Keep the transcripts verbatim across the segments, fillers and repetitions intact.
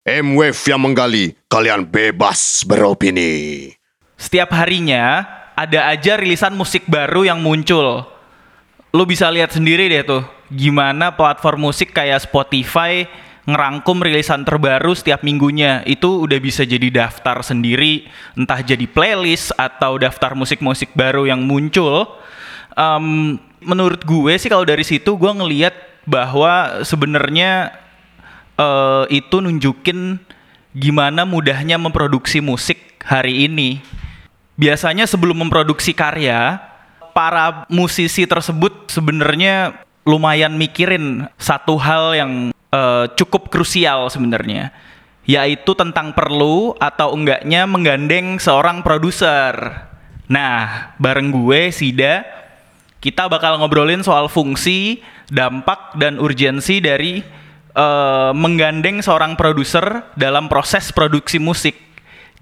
M-Wave yang menggali, kalian bebas beropini. Setiap harinya ada aja rilisan musik baru yang muncul. Lu bisa lihat sendiri deh tuh, gimana platform musik kayak Spotify ngerangkum rilisan terbaru setiap minggunya. Itu udah bisa jadi daftar sendiri, entah jadi playlist atau daftar musik-musik baru yang muncul. um, Menurut gue sih kalau dari situ gue ngelihat bahwa sebenarnya Uh, itu nunjukin gimana mudahnya memproduksi musik hari ini. Biasanya sebelum memproduksi karya, para musisi tersebut sebenarnya lumayan mikirin satu hal yang uh, cukup krusial sebenarnya, yaitu tentang perlu atau enggaknya menggandeng seorang produser. Nah, bareng gue, Sida, kita bakal ngobrolin soal fungsi, dampak, dan urgensi dari Uh, menggandeng seorang produser dalam proses produksi musik.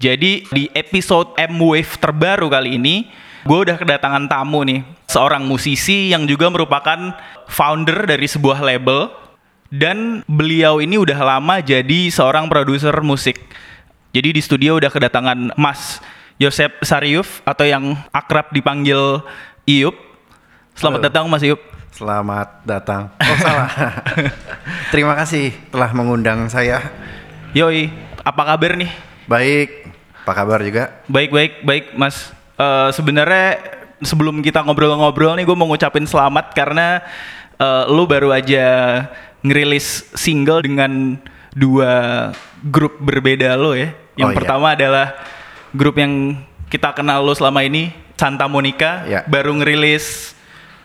Jadi di episode M-Wave terbaru kali ini, gue udah kedatangan tamu nih, seorang musisi yang juga merupakan founder dari sebuah label, dan beliau ini udah lama jadi seorang produser musik. Jadi di studio udah kedatangan Mas Yosep Sariyuf, atau yang akrab dipanggil Iyub. Selamat Halo. Datang Mas Iyub. Selamat datang. Oh salah. Terima kasih telah mengundang saya. Yoi, apa kabar nih? Baik. Apa kabar juga? Baik, baik, baik, Mas. Uh, sebenarnya sebelum kita ngobrol-ngobrol nih, gue mau ngucapin selamat karena uh, lu baru aja ngerilis single dengan dua grup berbeda lo ya. Yang oh, pertama iya. adalah grup yang kita kenal lo selama ini, Santa Monica, ya. Baru ngerilis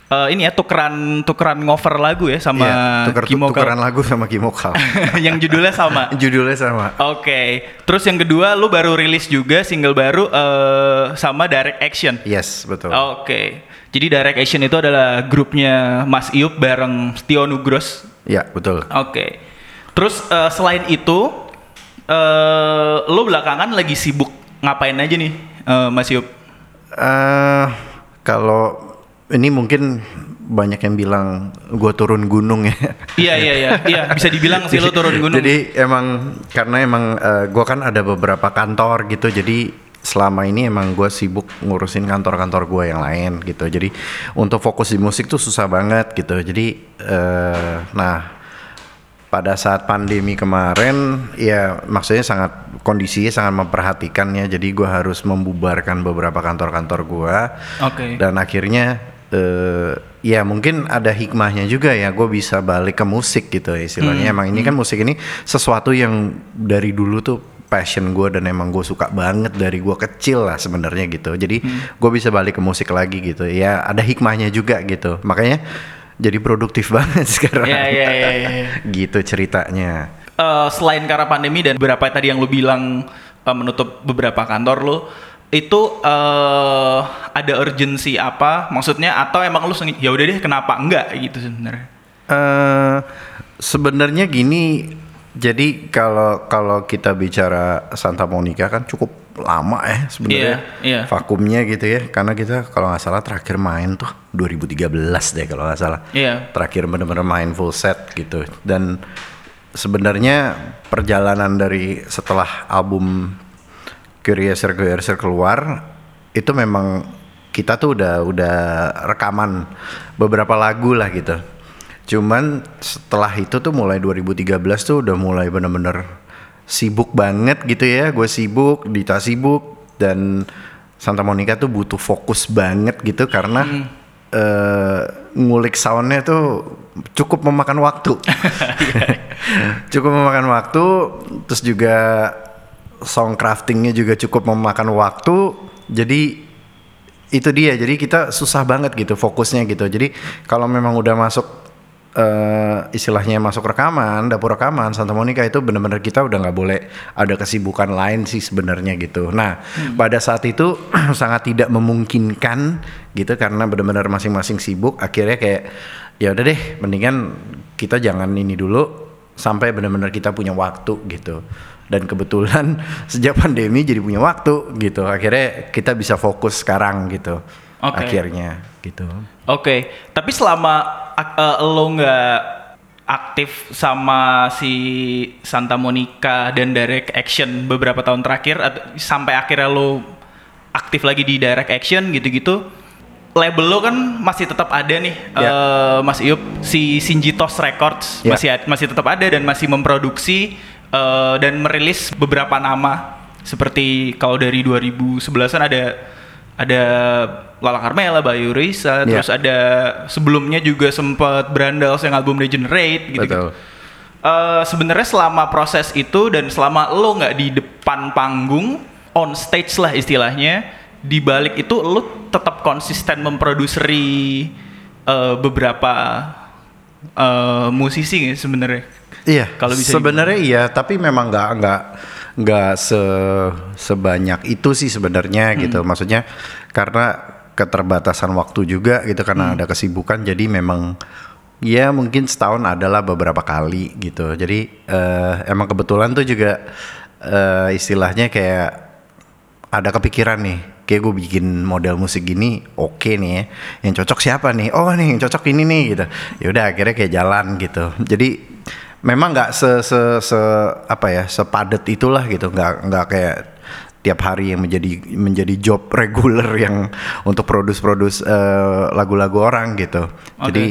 Uh, ini ya tukeran tukeran ngover lagu ya sama yeah, tuker, Kimokal. Tukeran lagu sama Kimokal. Yang judulnya sama. Judulnya sama. Oke. Okay. Terus yang kedua lu baru rilis juga single baru uh, sama Direct Action. Yes, betul. Oke. Okay. Jadi Direct Action itu adalah grupnya Mas Iyub bareng Stio Nugros. Iya, yeah, betul. Oke. Okay. Terus uh, selain itu uh, lu belakangan lagi sibuk ngapain aja nih uh, Mas Iyub? Uh, kalau ini mungkin banyak yang bilang gue turun gunung ya. Iya iya iya, iya bisa dibilang sih lo turun gunung. Jadi emang karena emang uh, gue kan ada beberapa kantor gitu, jadi selama ini emang gue sibuk ngurusin kantor-kantor gue yang lain gitu. Jadi untuk fokus di musik tuh susah banget gitu. Jadi uh, nah pada saat pandemi kemarin ya maksudnya sangat kondisinya sangat memperhatikannya. Jadi gue harus membubarkan beberapa kantor-kantor gue. Okay. Dan akhirnya uh, ya mungkin ada hikmahnya juga ya gue bisa balik ke musik gitu istilahnya. Hmm. Emang ini kan musik ini sesuatu yang dari dulu tuh passion gue dan emang gue suka banget dari gue kecil lah sebenarnya gitu. Jadi hmm. gue bisa balik ke musik lagi gitu. Ya ada hikmahnya juga gitu. Makanya jadi produktif banget sekarang. Iya, iya, iya, iya. Gitu ceritanya. Uh, selain karena pandemi dan beberapa tadi yang lu bilang uh, menutup beberapa kantor lu, itu uh, ada urgensi apa? Maksudnya atau emang lu ya udah deh kenapa enggak gitu sebenarnya? Uh, sebenarnya gini. Jadi kalau kalau kita bicara Santa Monica kan cukup lama ya sebenarnya yeah, yeah. vakumnya gitu ya, karena kita kalau nggak salah terakhir main tuh dua ribu tiga belas deh kalau nggak salah yeah. terakhir benar-benar main full set gitu. Dan sebenarnya perjalanan dari setelah album Curiouser Curiouser keluar itu memang kita tuh udah udah rekaman beberapa lagu lah gitu. Cuman setelah itu tuh mulai dua ribu tiga belas tuh udah mulai bener-bener sibuk banget gitu ya. Gue sibuk, Dita sibuk, dan Santa Monica tuh butuh fokus banget gitu karena hmm. uh, ngulik soundnya tuh cukup memakan waktu. Cukup memakan waktu, terus juga song craftingnya juga cukup memakan waktu. Jadi itu dia, jadi kita susah banget gitu fokusnya gitu. Jadi kalau memang udah masuk Uh, istilahnya masuk rekaman, dapur rekaman Santa Monica itu benar-benar kita udah nggak boleh ada kesibukan lain sih sebenarnya gitu. Nah hmm. pada saat itu sangat tidak memungkinkan gitu karena benar-benar masing-masing sibuk. Akhirnya kayak ya udah deh, mendingan kita jangan ini dulu sampai benar-benar kita punya waktu gitu. Dan kebetulan sejak pandemi jadi punya waktu gitu. Akhirnya kita bisa fokus sekarang gitu. Okay. Akhirnya gitu. Oke, okay. Tapi selama uh, lo nggak aktif sama si Santa Monica dan Direct Action beberapa tahun terakhir atau sampai akhirnya lo aktif lagi di Direct Action gitu-gitu, label lo kan masih tetap ada nih, yeah. uh, Mas Iyub, si Sinjitos Records, yeah. masih masih tetap ada dan masih memproduksi uh, dan merilis beberapa nama seperti kalau dari dua ribu sebelas-an ada ada Lala Carmela, Bayu Risa, yeah. terus ada sebelumnya juga sempat Brandals yang album Regenerate gitu. Uh, sebenarnya selama proses itu dan selama lo nggak di depan panggung, on stage lah istilahnya, di balik itu lo tetap konsisten memproduseri uh, beberapa uh, musisi nggak sebenarnya? Iya. Kalau bisa sebenarnya iya, tapi memang nggak nggak nggak se sebanyak itu sih sebenarnya hmm. gitu. Maksudnya karena keterbatasan waktu juga gitu, karena hmm. ada kesibukan, jadi memang ya mungkin setahun adalah beberapa kali gitu. Jadi uh, emang kebetulan tuh juga uh, istilahnya kayak ada kepikiran nih, kayak gue bikin model musik gini oke okay nih ya, yang cocok siapa nih, oh nih yang cocok ini nih gitu. Yaudah akhirnya kayak jalan gitu. Jadi memang gak se, se, se apa ya, sepadet itulah gitu, gak, gak kayak tiap hari yang menjadi menjadi job reguler yang untuk produce-produce uh, lagu-lagu orang gitu. Okay. Jadi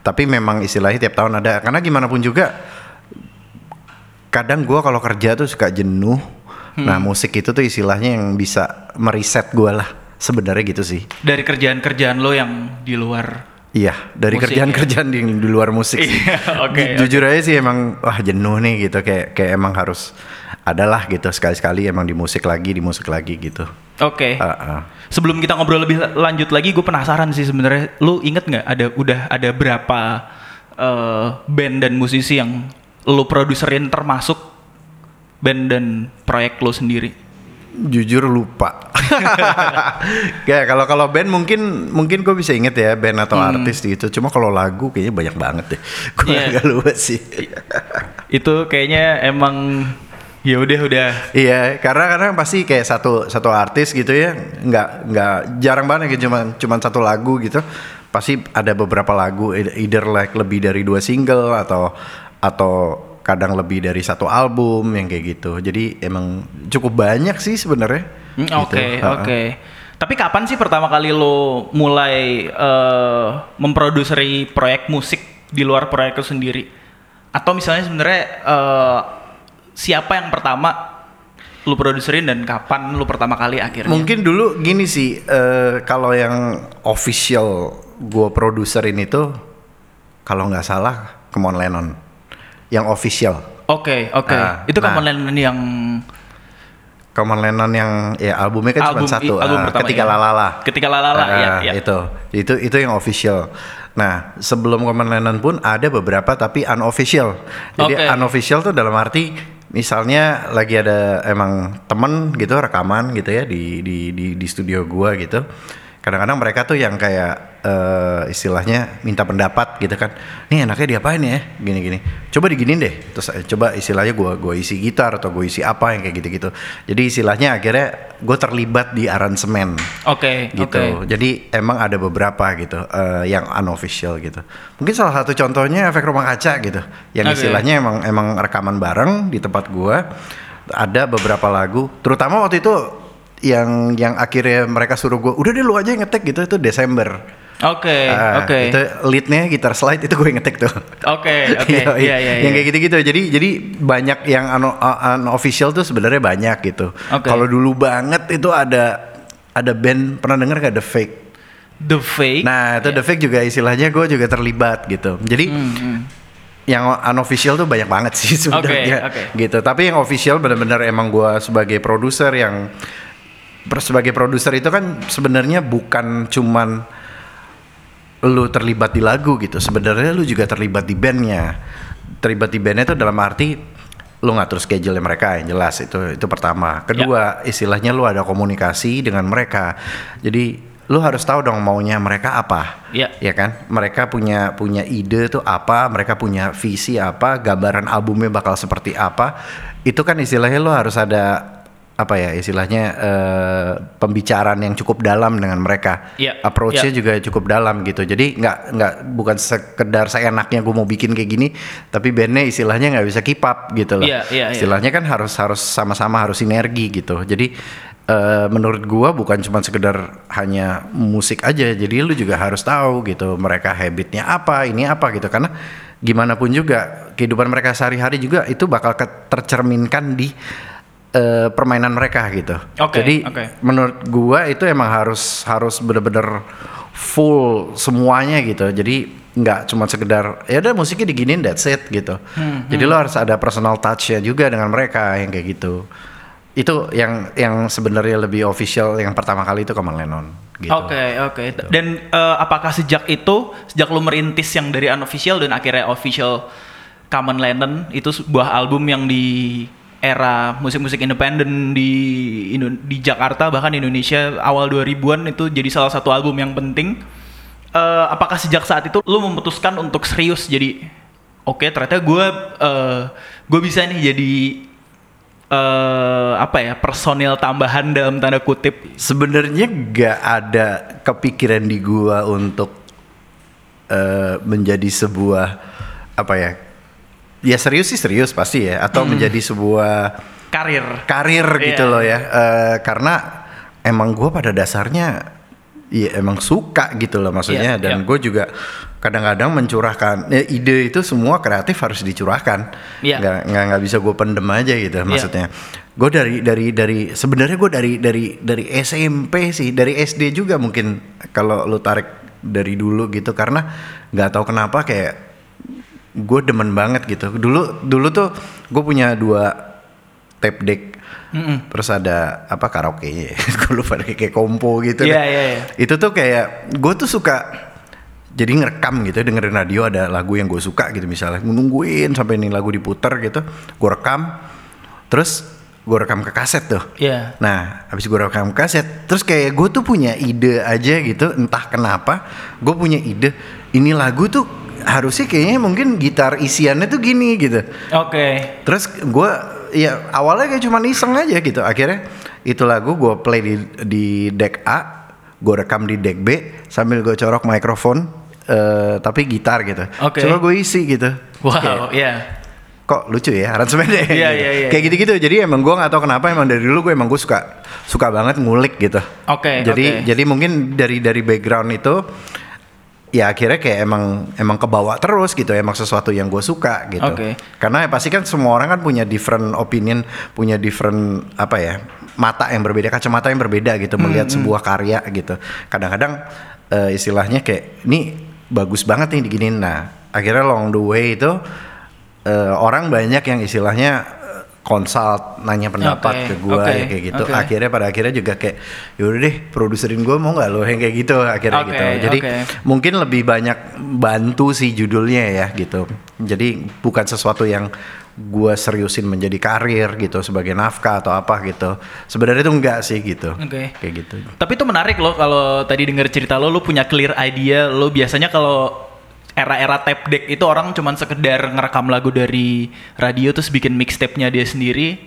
tapi memang istilahnya tiap tahun ada, karena gimana pun juga kadang gue kalau kerja tuh suka jenuh. Hmm. Nah musik itu tuh istilahnya yang bisa mereset gue lah sebenarnya gitu sih. Dari kerjaan-kerjaan lo yang di luar. Iya, dari musik, kerjaan-kerjaan ya? di, di luar musik sih. okay, Ju- Jujur okay. aja sih emang, wah jenuh nih gitu, kayak kayak emang harus adalah gitu, sekali-sekali emang di musik lagi, di musik lagi gitu. Oke okay. uh-uh. Sebelum kita ngobrol lebih lanjut lagi, gue penasaran sih sebenarnya. Lu inget gak ada, udah ada berapa uh, band dan musisi yang lu produserin termasuk band dan proyek lu sendiri? Jujur lupa. Kayak kalau kalau band mungkin mungkin gue bisa inget ya band atau hmm. artis gitu. Cuma kalau lagu kayaknya banyak banget deh. Gue yeah. agak lupa sih. Itu kayaknya emang ya udah udah. Iya, karena karena pasti kayak satu satu artis gitu ya. Nggak nggak jarang banget gitu, cuman cuman satu lagu gitu. Pasti ada beberapa lagu, either like lebih dari dua single atau atau kadang lebih dari satu album yang kayak gitu. Jadi emang cukup banyak sih sebenarnya. Oke, okay, gitu. oke. Okay. Tapi kapan sih pertama kali lo mulai uh, memproduseri proyek musik di luar proyek lo sendiri? Atau misalnya sebenarnya uh, siapa yang pertama lo produserin dan kapan lo pertama kali akhirnya? Mungkin dulu gini sih, uh, kalau yang official gue produserin itu kalau nggak salah Common Lennon. Yang official. Oke, okay, oke. Okay. Nah, itu Common nah, Lennon yang Common Lennon yang ya albumnya kan album, cuma satu. I, album uh, pertama, ketika iya. Lalala. Ketika Lalala uh, ya, ya. Itu. Itu itu yang official. Nah, sebelum Common Lennon pun ada beberapa tapi unofficial. Jadi okay. unofficial tuh dalam arti misalnya lagi ada emang temen gitu rekaman gitu ya di di di, di studio gua gitu. Kadang-kadang mereka tuh yang kayak uh, istilahnya minta pendapat gitu kan, nih enaknya diapain ya, gini-gini, coba diginin deh, terus coba istilahnya gue gue isi gitar atau gue isi apa yang kayak gitu-gitu. Jadi istilahnya akhirnya gue terlibat di aransemen. Oke. Okay, gitu. Okay. Jadi emang ada beberapa gitu uh, yang unofficial gitu. Mungkin salah satu contohnya Efek Rumah Kaca gitu, yang okay. istilahnya emang emang rekaman bareng di tempat gue. Ada beberapa lagu, terutama waktu itu. yang yang akhirnya mereka suruh gue udah deh lu aja yang ngetek gitu, itu Desember. Oke okay, uh, oke okay. Itu leadnya gitar slide itu gue ngetek tuh. Oke oke iya iya yang kayak gitu-gitu. Jadi jadi banyak yang unofficial tuh sebenarnya banyak gitu. Okay. Kalau dulu banget itu ada ada band, pernah denger gak The Fake? The Fake. Nah, itu yeah. The Fake juga istilahnya gue juga terlibat gitu. Jadi mm-hmm. yang unofficial tuh banyak banget sih sebenarnya. Okay, okay. Gitu. Tapi yang official benar-benar emang gue sebagai produser yang sebagai produser itu kan sebenarnya bukan cuman lu terlibat di lagu gitu, sebenarnya lu juga terlibat di bandnya. Terlibat di bandnya itu dalam arti lu ngatur schedule mereka yang jelas, itu itu pertama. Kedua ya. Istilahnya lu ada komunikasi dengan mereka. Jadi lu harus tahu dong maunya mereka apa, ya, ya kan? Mereka punya punya ide tuh apa, mereka punya visi apa, gambaran albumnya bakal seperti apa. Itu kan istilahnya lu harus ada apa ya istilahnya uh, pembicaraan yang cukup dalam dengan mereka, yeah. approach-nya yeah. juga cukup dalam gitu. Jadi nggak nggak bukan sekedar seenaknya gue mau bikin kayak gini, tapi bandnya istilahnya nggak bisa keep up gitu loh. Yeah, yeah, istilahnya yeah. kan harus harus sama-sama harus sinergi gitu. Jadi uh, menurut gue bukan cuma sekedar hanya musik aja. Jadi lu juga harus tahu gitu mereka habitnya apa, ini apa gitu, karena gimana pun juga kehidupan mereka sehari-hari juga itu bakal tercerminkan di Uh, permainan mereka gitu. Okay, Jadi okay. menurut gua itu emang harus harus bener-bener full semuanya gitu. Jadi nggak cuma sekedar ya udah musiknya diginin that's it gitu. Hmm, Jadi hmm. lo harus ada personal touch-nya juga dengan mereka yang kayak gitu. Itu yang yang sebenarnya lebih official yang pertama kali itu Common Lennon. Oke gitu. Oke. Okay, okay. gitu. Dan uh, apakah sejak itu sejak lo merintis yang dari unofficial dan akhirnya official Common Lennon itu sebuah album yang di era musik-musik independen di di Jakarta bahkan di Indonesia awal dua ribuan itu jadi salah satu album yang penting. Uh, apakah sejak saat itu lu memutuskan untuk serius jadi oke okay, ternyata gue uh, gue bisa nih jadi uh, apa ya personil tambahan dalam tanda kutip? Sebenarnya gak ada kepikiran di gue untuk uh, menjadi sebuah apa ya? Ya serius sih serius pasti ya, atau hmm. menjadi sebuah karir karir gitu yeah. loh ya, e, karena emang gue pada dasarnya ya emang suka gitu loh maksudnya yeah, dan yeah. gue juga kadang-kadang mencurahkan ya, ide itu semua kreatif harus dicurahkan yeah. nggak nggak nggak bisa gue pendem aja gitu maksudnya yeah. gue dari dari dari sebenarnya gue dari dari dari S M P sih, dari S D juga mungkin kalau lo tarik dari dulu gitu, karena nggak tahu kenapa kayak gue demen banget gitu. Dulu dulu tuh gue punya dua tape deck. Mm-mm. Terus ada apa karaoke-nya. Gue lupa kayak kompo gitu. Iya yeah, iya yeah, yeah. Itu tuh kayak gue tuh suka jadi ngerekam gitu, dengerin radio ada lagu yang gue suka gitu misalnya. Nungguin sampai ini lagu diputar gitu. Gue rekam. Terus gue rekam ke kaset tuh. Iya. Yeah. Nah, habis gue rekam ke kaset, terus kayak gue tuh punya ide aja gitu, entah kenapa gue punya ide ini lagu tuh harusnya kayaknya mungkin gitar isiannya tuh gini gitu. Oke. Okay. Terus gue ya awalnya kayak cuman iseng aja gitu. Akhirnya itu lagu gue play di di deck A, gue rekam di deck B sambil gue corok mikrofon uh, tapi gitar gitu. Okay. Coba gue isi gitu. Wow, iya. Yeah. Kok lucu ya aransemennya. Iya yeah, iya yeah, iya. Yeah. Kayak gitu-gitu. Jadi emang gue enggak tahu kenapa emang dari dulu gue emang gue suka suka banget ngulik gitu. Oke. Okay, jadi okay. jadi mungkin dari dari background itu ya akhirnya kayak emang emang kebawa terus gitu, emang sesuatu yang gue suka gitu. Okay. Karena ya pasti kan semua orang kan punya different opinion, punya different apa ya mata yang berbeda, kacamata yang berbeda gitu melihat hmm, sebuah hmm. karya gitu. Kadang-kadang uh, istilahnya kayak ini bagus banget nih diginin. Nah akhirnya long the way itu uh, orang banyak yang istilahnya konsult, nanya pendapat okay, ke gue okay, ya kayak gitu. Okay. Akhirnya pada akhirnya juga kayak yaudah deh produserin gue mau gak lo yang kayak gitu akhirnya okay, gitu. Jadi okay. mungkin lebih banyak bantu sih judulnya ya gitu. Jadi bukan sesuatu yang gue seriusin menjadi karir gitu sebagai nafkah atau apa gitu. Sebenarnya itu enggak sih gitu. Okay. Kayak gitu. Tapi itu menarik loh kalau tadi denger cerita lo, lo punya clear idea. Lo biasanya kalau era-era tape deck itu orang cuman sekedar ngerekam lagu dari radio terus bikin mixtape-nya dia sendiri.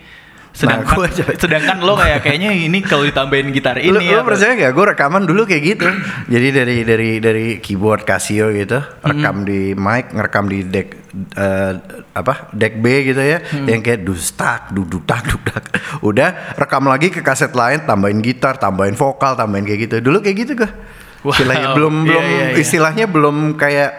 Sedangkan, nah, aja, sedangkan lo kayak kayaknya ini kalau ditambahin gitar ini. Lo, ya, lo percaya nggak? Gue rekaman dulu kayak gitu. Jadi dari dari dari keyboard Casio gitu, rekam mm-hmm. di mic, ngerekam di deck uh, apa deck B gitu ya, mm-hmm. yang kayak dustak, dudutak, dudak. Udah rekam lagi ke kaset lain, tambahin gitar, tambahin vokal, tambahin kayak gitu. Dulu kayak gitu gue. Wow. Istilahnya belum yeah, belum yeah, yeah. istilahnya belum kayak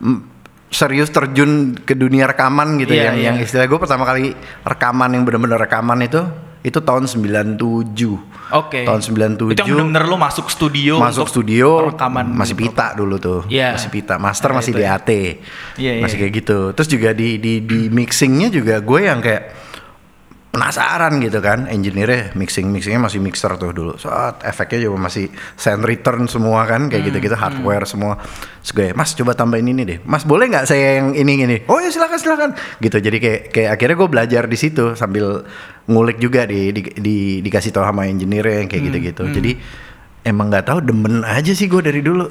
m- serius terjun ke dunia rekaman gitu yeah, yang yeah. yang istilah gue pertama kali rekaman yang benar-benar rekaman itu itu tahun sembilan puluh tujuh. Oke. Okay. Tahun sembilan puluh tujuh. Itu yang benar-benar lo masuk studio masuk studio rekaman masih pita dulu tuh. Yeah. Masih pita, master yeah, masih itu. D A T. Yeah, masih yeah. kayak gitu. Terus juga di di di mixingnya juga gue yang kayak penasaran gitu kan, engineer-nya mixing-mixingnya masih mixer tuh dulu. So, efeknya juga masih send return semua kan, kayak hmm, gitu-gitu hardware hmm. semua. Segaya, Mas coba tambahin ini deh. Mas boleh nggak saya yang ini ini? Oh ya silakan silakan. Gitu. Jadi kayak kayak akhirnya gue belajar di situ sambil ngulik juga di, di, di dikasih tahu sama engineer-nya yang kayak hmm, gitu-gitu. Hmm. Jadi emang nggak tahu demen aja sih gue dari dulu.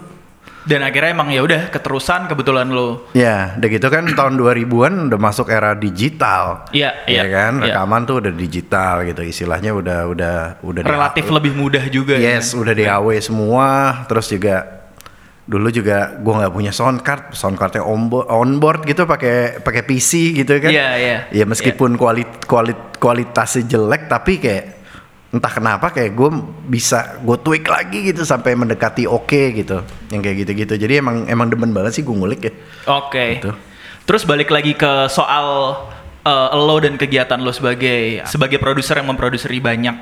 Dan akhirnya emang ya udah keterusan kebetulan lo. Ya, udah gitu kan tahun dua ribuan udah masuk era digital. Iya, iya. Ya kan rekaman ya. Tuh udah digital gitu. Istilahnya udah udah udah relatif di- lebih mudah juga. Yes, ya. Udah D A W semua. Terus juga dulu juga gue nggak punya sound card, sound cardnya onboard gitu, pakai pakai P C gitu kan. Iya yeah, iya. Yeah. Ya meskipun yeah. kualit kualit kualitasnya jelek, tapi kayak entah kenapa kayak gue bisa gue tweak lagi gitu sampai mendekati oke okay, gitu, yang kayak gitu-gitu. Jadi emang emang demen banget sih gue ngulik ya. Oke. Okay. Gitu. Terus balik lagi ke soal uh, lo dan kegiatan lo sebagai sebagai produser yang memproduksi banyak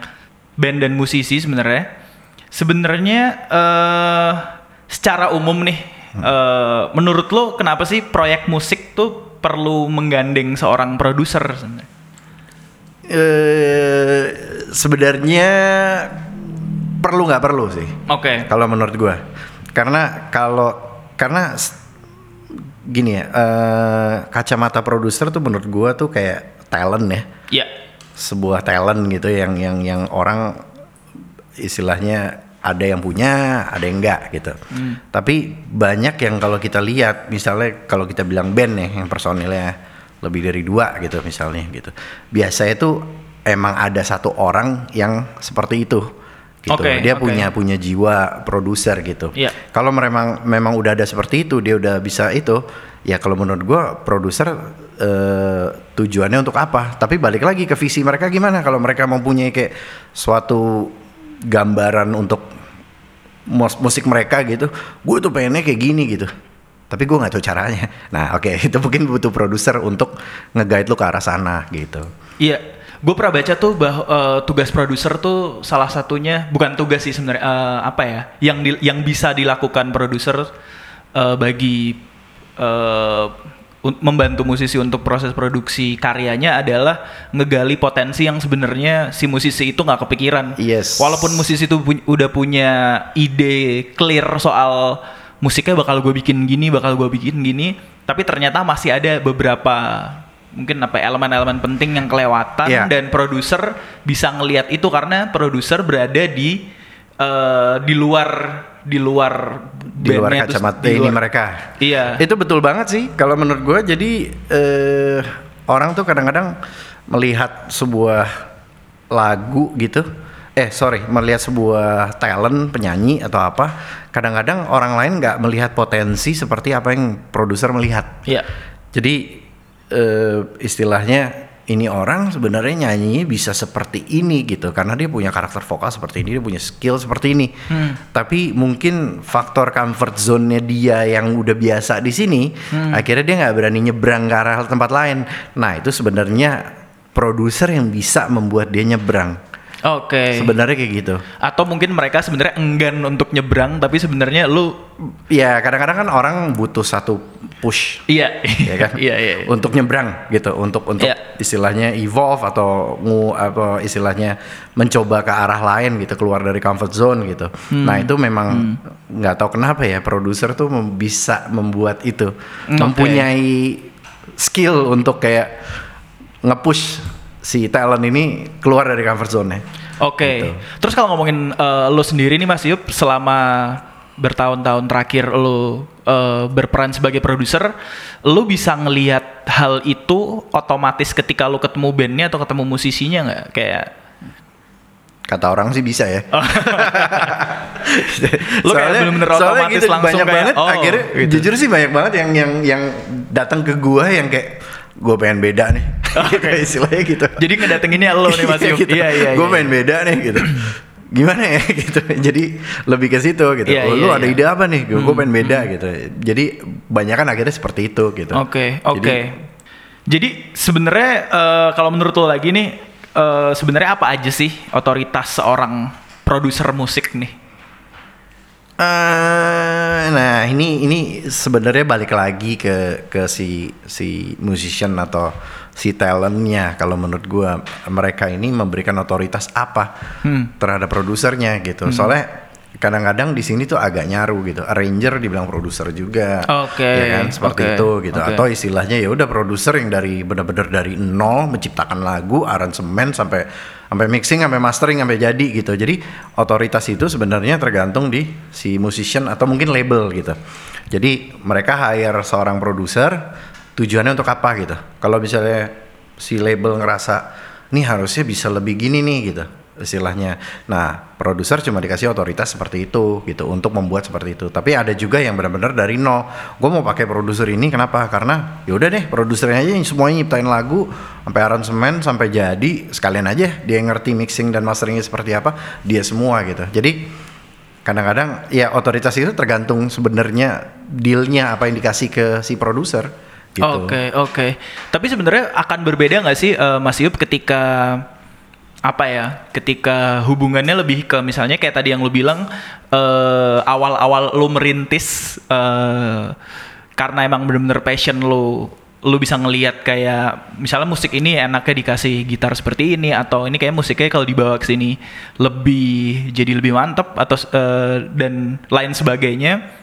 band dan musisi sebenarnya. Sebenarnya. Uh, Secara umum nih, hmm. uh, menurut lo kenapa sih proyek musik tuh perlu menggandeng seorang produser? Uh, sebenarnya perlu nggak perlu sih? Oke. Okay. Kalau menurut gue, karena kalau karena gini ya, uh, kacamata produser tuh menurut gue tuh kayak talent ya. Iya. Yeah. Sebuah talent gitu yang yang yang orang istilahnya. Ada yang punya, ada yang enggak gitu. Hmm. Tapi banyak yang kalau kita lihat, misalnya kalau kita bilang band ya, yang personilnya lebih dari dua gitu misalnya gitu. Biasanya itu emang ada satu orang yang seperti itu gitu. Okay, dia okay. punya punya jiwa produser gitu. Yeah. Kalau memang memang udah ada seperti itu, dia udah bisa itu. Ya kalau menurut gue produser eh, tujuannya untuk apa? Tapi balik lagi ke visi mereka gimana? Kalau mereka mempunyai kayak suatu gambaran untuk musik mereka gitu, gue tuh pengennya kayak gini gitu, tapi gue nggak tahu caranya. Nah oke, okay, itu mungkin butuh produser untuk nge-guide lo ke arah sana gitu. Iya, gue pernah baca tuh bahwa uh, tugas produser tuh salah satunya bukan tugas sih sebenarnya uh, apa ya, yang di, yang bisa dilakukan produser uh, bagi uh, un- membantu musisi untuk proses produksi karyanya adalah ngegali potensi yang sebenarnya si musisi itu nggak kepikiran. Yes. Walaupun musisi itu pu- udah punya ide clear soal musiknya bakal gue bikin gini, bakal gue bikin gini, tapi ternyata masih ada beberapa mungkin apa elemen-elemen penting yang kelewatan. Yeah. Dan produser bisa ngelihat itu karena produser berada di uh, di luar. di luar di luar kacamata ini mereka. Iya. Itu betul banget sih kalau menurut gue. Jadi eh, orang tuh kadang-kadang melihat sebuah lagu gitu, eh sorry melihat sebuah talent penyanyi atau apa, kadang-kadang orang lain nggak melihat potensi seperti apa yang produser melihat. Iya. Jadi eh, istilahnya ini orang sebenarnya nyanyi bisa seperti ini gitu karena dia punya karakter vokal seperti ini, dia punya skill seperti ini. Hmm. Tapi mungkin faktor comfort zone-nya dia yang udah biasa di sini, hmm. akhirnya dia nggak berani nyebrang ke arah tempat lain. Nah itu sebenarnya produser yang bisa membuat dia nyebrang. Oke. Okay. Sebenarnya kayak gitu. Atau mungkin mereka sebenarnya enggan untuk nyebrang, tapi sebenarnya lu ya kadang-kadang kan orang butuh satu push. Iya, ya kan? Iya, iya, iya. Untuk nyebrang gitu, untuk untuk iya. istilahnya evolve atau ngu apa istilahnya mencoba ke arah lain gitu, keluar dari comfort zone gitu. Hmm. Nah, itu memang enggak hmm. tahu kenapa ya produser tuh mem- bisa membuat itu, okay. mempunyai skill untuk kayak nge-push si talent ini keluar dari comfort zone-nya. Oke. Okay. Gitu. Terus kalau ngomongin uh, lo sendiri nih Mas Iyub, selama bertahun-tahun terakhir lo uh, berperan sebagai produser, lo bisa ngelihat hal itu otomatis ketika lo ketemu bandnya atau ketemu musisinya nggak? Kayak kata orang sih bisa ya. Oh. Lo kayak bener-bener otomatis gitu, langsung kayak banget, oh, akhirnya gitu. Jujur sih banyak banget yang yang yang datang ke gua yang kayak gue pengen beda nih. Okay. Istilahnya gitu. Jadi ngedatenginnya lo nih Mas Iyub. Gitu. Iya, iya, gue iya. pengen beda nih gitu. Gimana ya gitu. Jadi lebih ke situ gitu. Yeah, oh, yeah, lu yeah. ada ide apa nih? Gue hmm, pengen beda hmm. gitu. Jadi banyakan akhirnya seperti itu gitu. Oke, okay, oke. Okay. Jadi, Jadi sebenarnya uh, kalau menurut lo lagi nih uh, sebenarnya apa aja sih otoritas seorang produser musik nih? Uh, nah ini ini sebenarnya balik lagi ke ke si si musician atau si talentnya. Kalau menurut gue mereka ini memberikan otoritas apa hmm. terhadap produsernya gitu. Hmm. Soalnya kadang-kadang di sini tuh agak nyaru gitu. Arranger dibilang produser juga, okay. ya kan seperti okay. itu gitu. Okay. Atau istilahnya ya udah produser yang dari benar-benar dari nol menciptakan lagu, aransemen sampai sampai mixing, sampai mastering, sampai jadi gitu. Jadi otoritas itu sebenarnya tergantung di si musician atau mungkin label gitu. Jadi mereka hire seorang produser tujuannya untuk apa gitu. Kalau misalnya si label ngerasa nih harusnya bisa lebih gini nih gitu istilahnya. Nah, produser cuma dikasih otoritas seperti itu gitu untuk membuat seperti itu. Tapi ada juga yang benar-benar dari nol. Gue mau pakai produser ini kenapa? Karena ya udah deh produsernya aja semuanya nyiptain lagu sampai aransemen sampai jadi sekalian aja dia ngerti mixing dan masteringnya seperti apa dia semua gitu. Jadi kadang-kadang ya otoritas itu tergantung sebenarnya dealnya apa yang dikasih ke si produser. Oke gitu. Oke. Okay, okay. Tapi sebenarnya akan berbeda nggak sih uh, Mas Iyub ketika apa ya? Ketika hubungannya lebih ke misalnya kayak tadi yang lo bilang uh, awal-awal lo merintis uh, karena emang benar-benar passion lo, lo bisa ngelihat kayak misalnya musik ini enaknya dikasih gitar seperti ini atau ini kayak musiknya kalau dibawa ke sini lebih jadi lebih mantep atau uh, dan lain sebagainya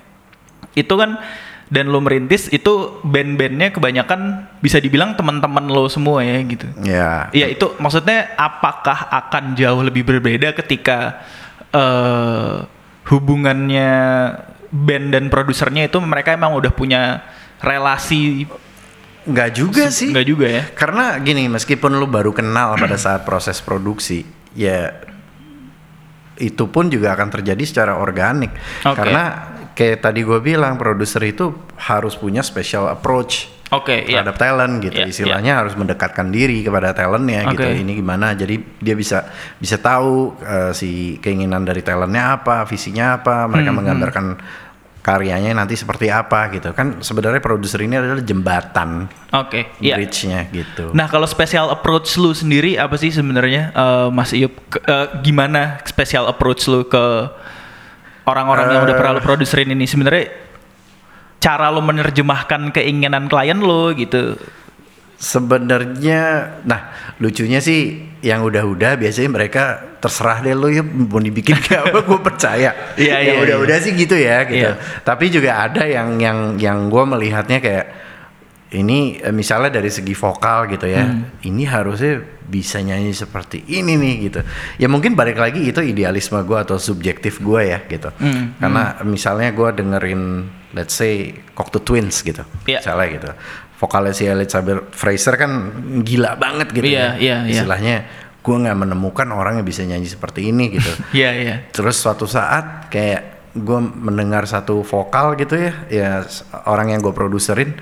itu kan. Dan lo merintis itu band-bandnya kebanyakan bisa dibilang teman-teman lo semua ya gitu. Iya. Yeah. Iya itu maksudnya apakah akan jauh lebih berbeda ketika uh, hubungannya band dan produsernya itu mereka emang udah punya relasi? Enggak juga se- sih. Enggak juga ya. Karena gini meskipun lo baru kenal pada saat proses produksi ya itu pun juga akan terjadi secara organik. Okay. Karena kayak tadi gue bilang produser itu harus punya special approach okay, terhadap yeah. talent gitu yeah, istilahnya yeah. harus mendekatkan diri kepada talentnya okay. gitu ini gimana jadi dia bisa bisa tahu uh, si keinginan dari talentnya apa visinya apa mereka hmm, menggambarkan hmm. karyanya nanti seperti apa gitu kan sebenarnya produser ini adalah jembatan okay, bridge-nya yeah. gitu. Nah kalau special approach lu sendiri apa sih sebenarnya uh, Mas Iyub uh, gimana special approach lu ke orang-orang uh, yang udah pernah lo produserin ini sebenarnya cara lo menerjemahkan keinginan klien lo gitu. Sebenarnya, nah lucunya sih yang udah-udah biasanya mereka terserah deh lo ya mau dibikin kayak apa, gue percaya. Iya iya. Udah-udah sih gitu ya gitu. Yeah. Tapi juga ada yang yang yang gue melihatnya kayak ini misalnya dari segi vokal gitu ya, hmm. ini harusnya bisa nyanyi seperti ini nih gitu. Ya mungkin balik lagi itu idealisme gue atau subjektif gue ya gitu. Hmm. Karena hmm. misalnya gue dengerin let's say Cocteau Twins gitu, yeah. misalnya gitu. Vokalnya si Elizabeth Fraser kan gila banget gitu yeah, ya, yeah, istilahnya. Yeah. Gue nggak menemukan orang yang bisa nyanyi seperti ini gitu. Iya yeah, iya. Yeah. Terus suatu saat kayak gue mendengar satu vokal gitu ya, ya orang yang gue produserin.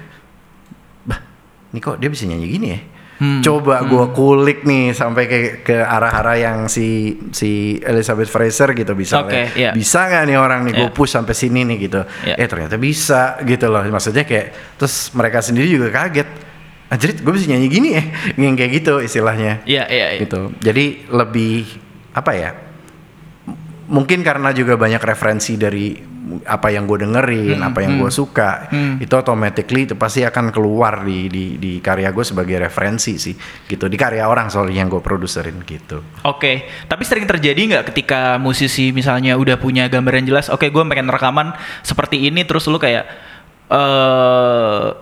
Nih kok dia bisa nyanyi gini ya? Hmm, Coba hmm. gue kulik nih sampai ke ke arah-arah yang si si Elizabeth Fraser gitu bisa, okay, yeah. bisa nggak nih orang nih yeah. gue push sampai sini nih gitu? Yeah. Eh ternyata bisa gitu loh. Maksudnya kayak terus mereka sendiri juga kaget. Anjirit gue bisa nyanyi gini ya? Yang kayak gitu istilahnya. Iya yeah, iya. Yeah, yeah. Gitu. Jadi lebih apa ya? Mungkin karena juga banyak referensi dari apa yang gue dengerin, hmm, apa yang hmm. gue suka, hmm. itu automatically itu pasti akan keluar di, di, di karya gue sebagai referensi sih, gitu. Di karya orang soalnya yang gue produserin gitu. Oke, okay. Tapi sering terjadi nggak ketika musisi misalnya udah punya gambaran jelas, oke okay, gue pengen rekaman seperti ini, terus lu kayak uh,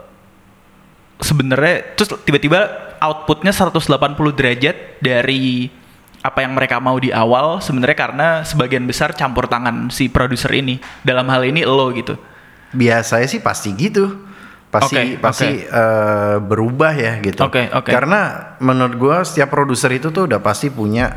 sebenarnya, terus tiba-tiba outputnya seratus delapan puluh derajat dari apa yang mereka mau di awal sebenarnya karena sebagian besar campur tangan si produser ini dalam hal ini lo gitu. Biasanya sih pasti gitu, pasti okay, pasti okay. Uh, berubah ya gitu. Okay, okay. Karena menurut gue setiap produser itu tuh udah pasti punya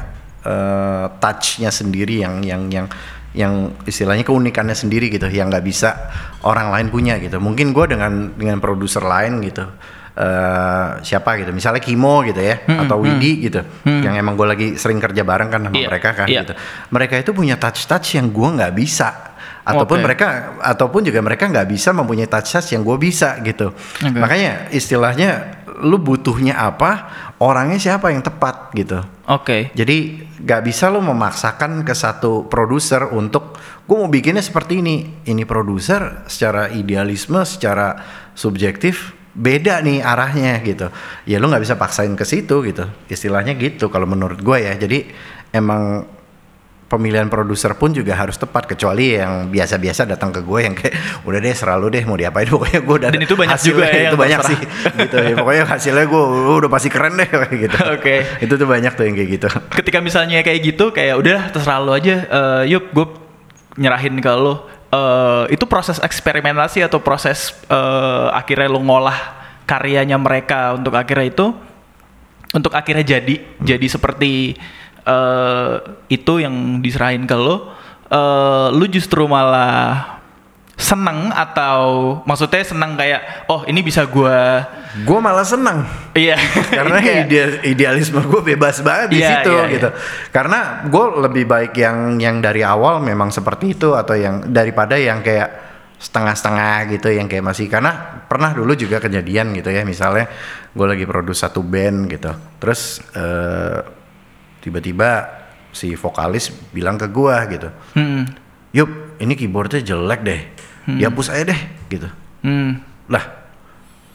uh, touch-nya sendiri yang yang yang yang istilahnya keunikannya sendiri gitu, yang nggak bisa orang lain punya gitu. Mungkin gue dengan dengan produser lain gitu. Uh, siapa gitu misalnya Kimo gitu ya hmm, atau Widi hmm, gitu hmm. yang emang gue lagi sering kerja bareng kan sama yeah, mereka kan yeah. gitu mereka itu punya touch-touch yang gue gak bisa ataupun okay. mereka ataupun juga mereka gak bisa mempunyai touch-touch yang gue bisa gitu okay. makanya istilahnya lu butuhnya apa orangnya siapa yang tepat gitu oke okay. Jadi gak bisa lu memaksakan ke satu produser untuk gue mau bikinnya seperti ini ini produser secara idealisme secara subjektif beda nih arahnya gitu. Ya lu nggak bisa paksain ke situ gitu. Istilahnya gitu kalau menurut gue ya. Jadi emang pemilihan produser pun juga harus tepat, kecuali yang biasa-biasa datang ke gue yang kayak udah deh selalu deh mau diapain pokoknya gue udah. Dan itu banyak juga ya, itu banyak terserah. Sih gitu ya, pokoknya hasilnya gue udah pasti keren deh kayak gitu. Oke. Okay. Itu tuh banyak tuh yang kayak gitu. Ketika misalnya kayak gitu kayak udah terserah lo aja, uh, yuk gue nyerahin ke lo. Uh, itu proses eksperimentasi atau proses uh, akhirnya lo ngolah karyanya mereka untuk akhirnya itu untuk akhirnya jadi hmm. jadi seperti Uh, itu yang diserahin ke lo, uh, lo justru malah seneng atau maksudnya seneng kayak oh ini bisa gue gue malah seneng iya karena ide, idealisme gue bebas banget di yeah, situ yeah, gitu yeah. Karena gue lebih baik yang yang dari awal memang seperti itu atau yang daripada yang kayak setengah-setengah gitu yang kayak masih, karena pernah dulu juga kejadian gitu ya, misalnya gue lagi produce satu band gitu terus uh, tiba-tiba si vokalis bilang ke gua gitu, hmm. Yuk ini keyboardnya jelek deh, hmm. dihapus aja deh gitu. Hmm. Lah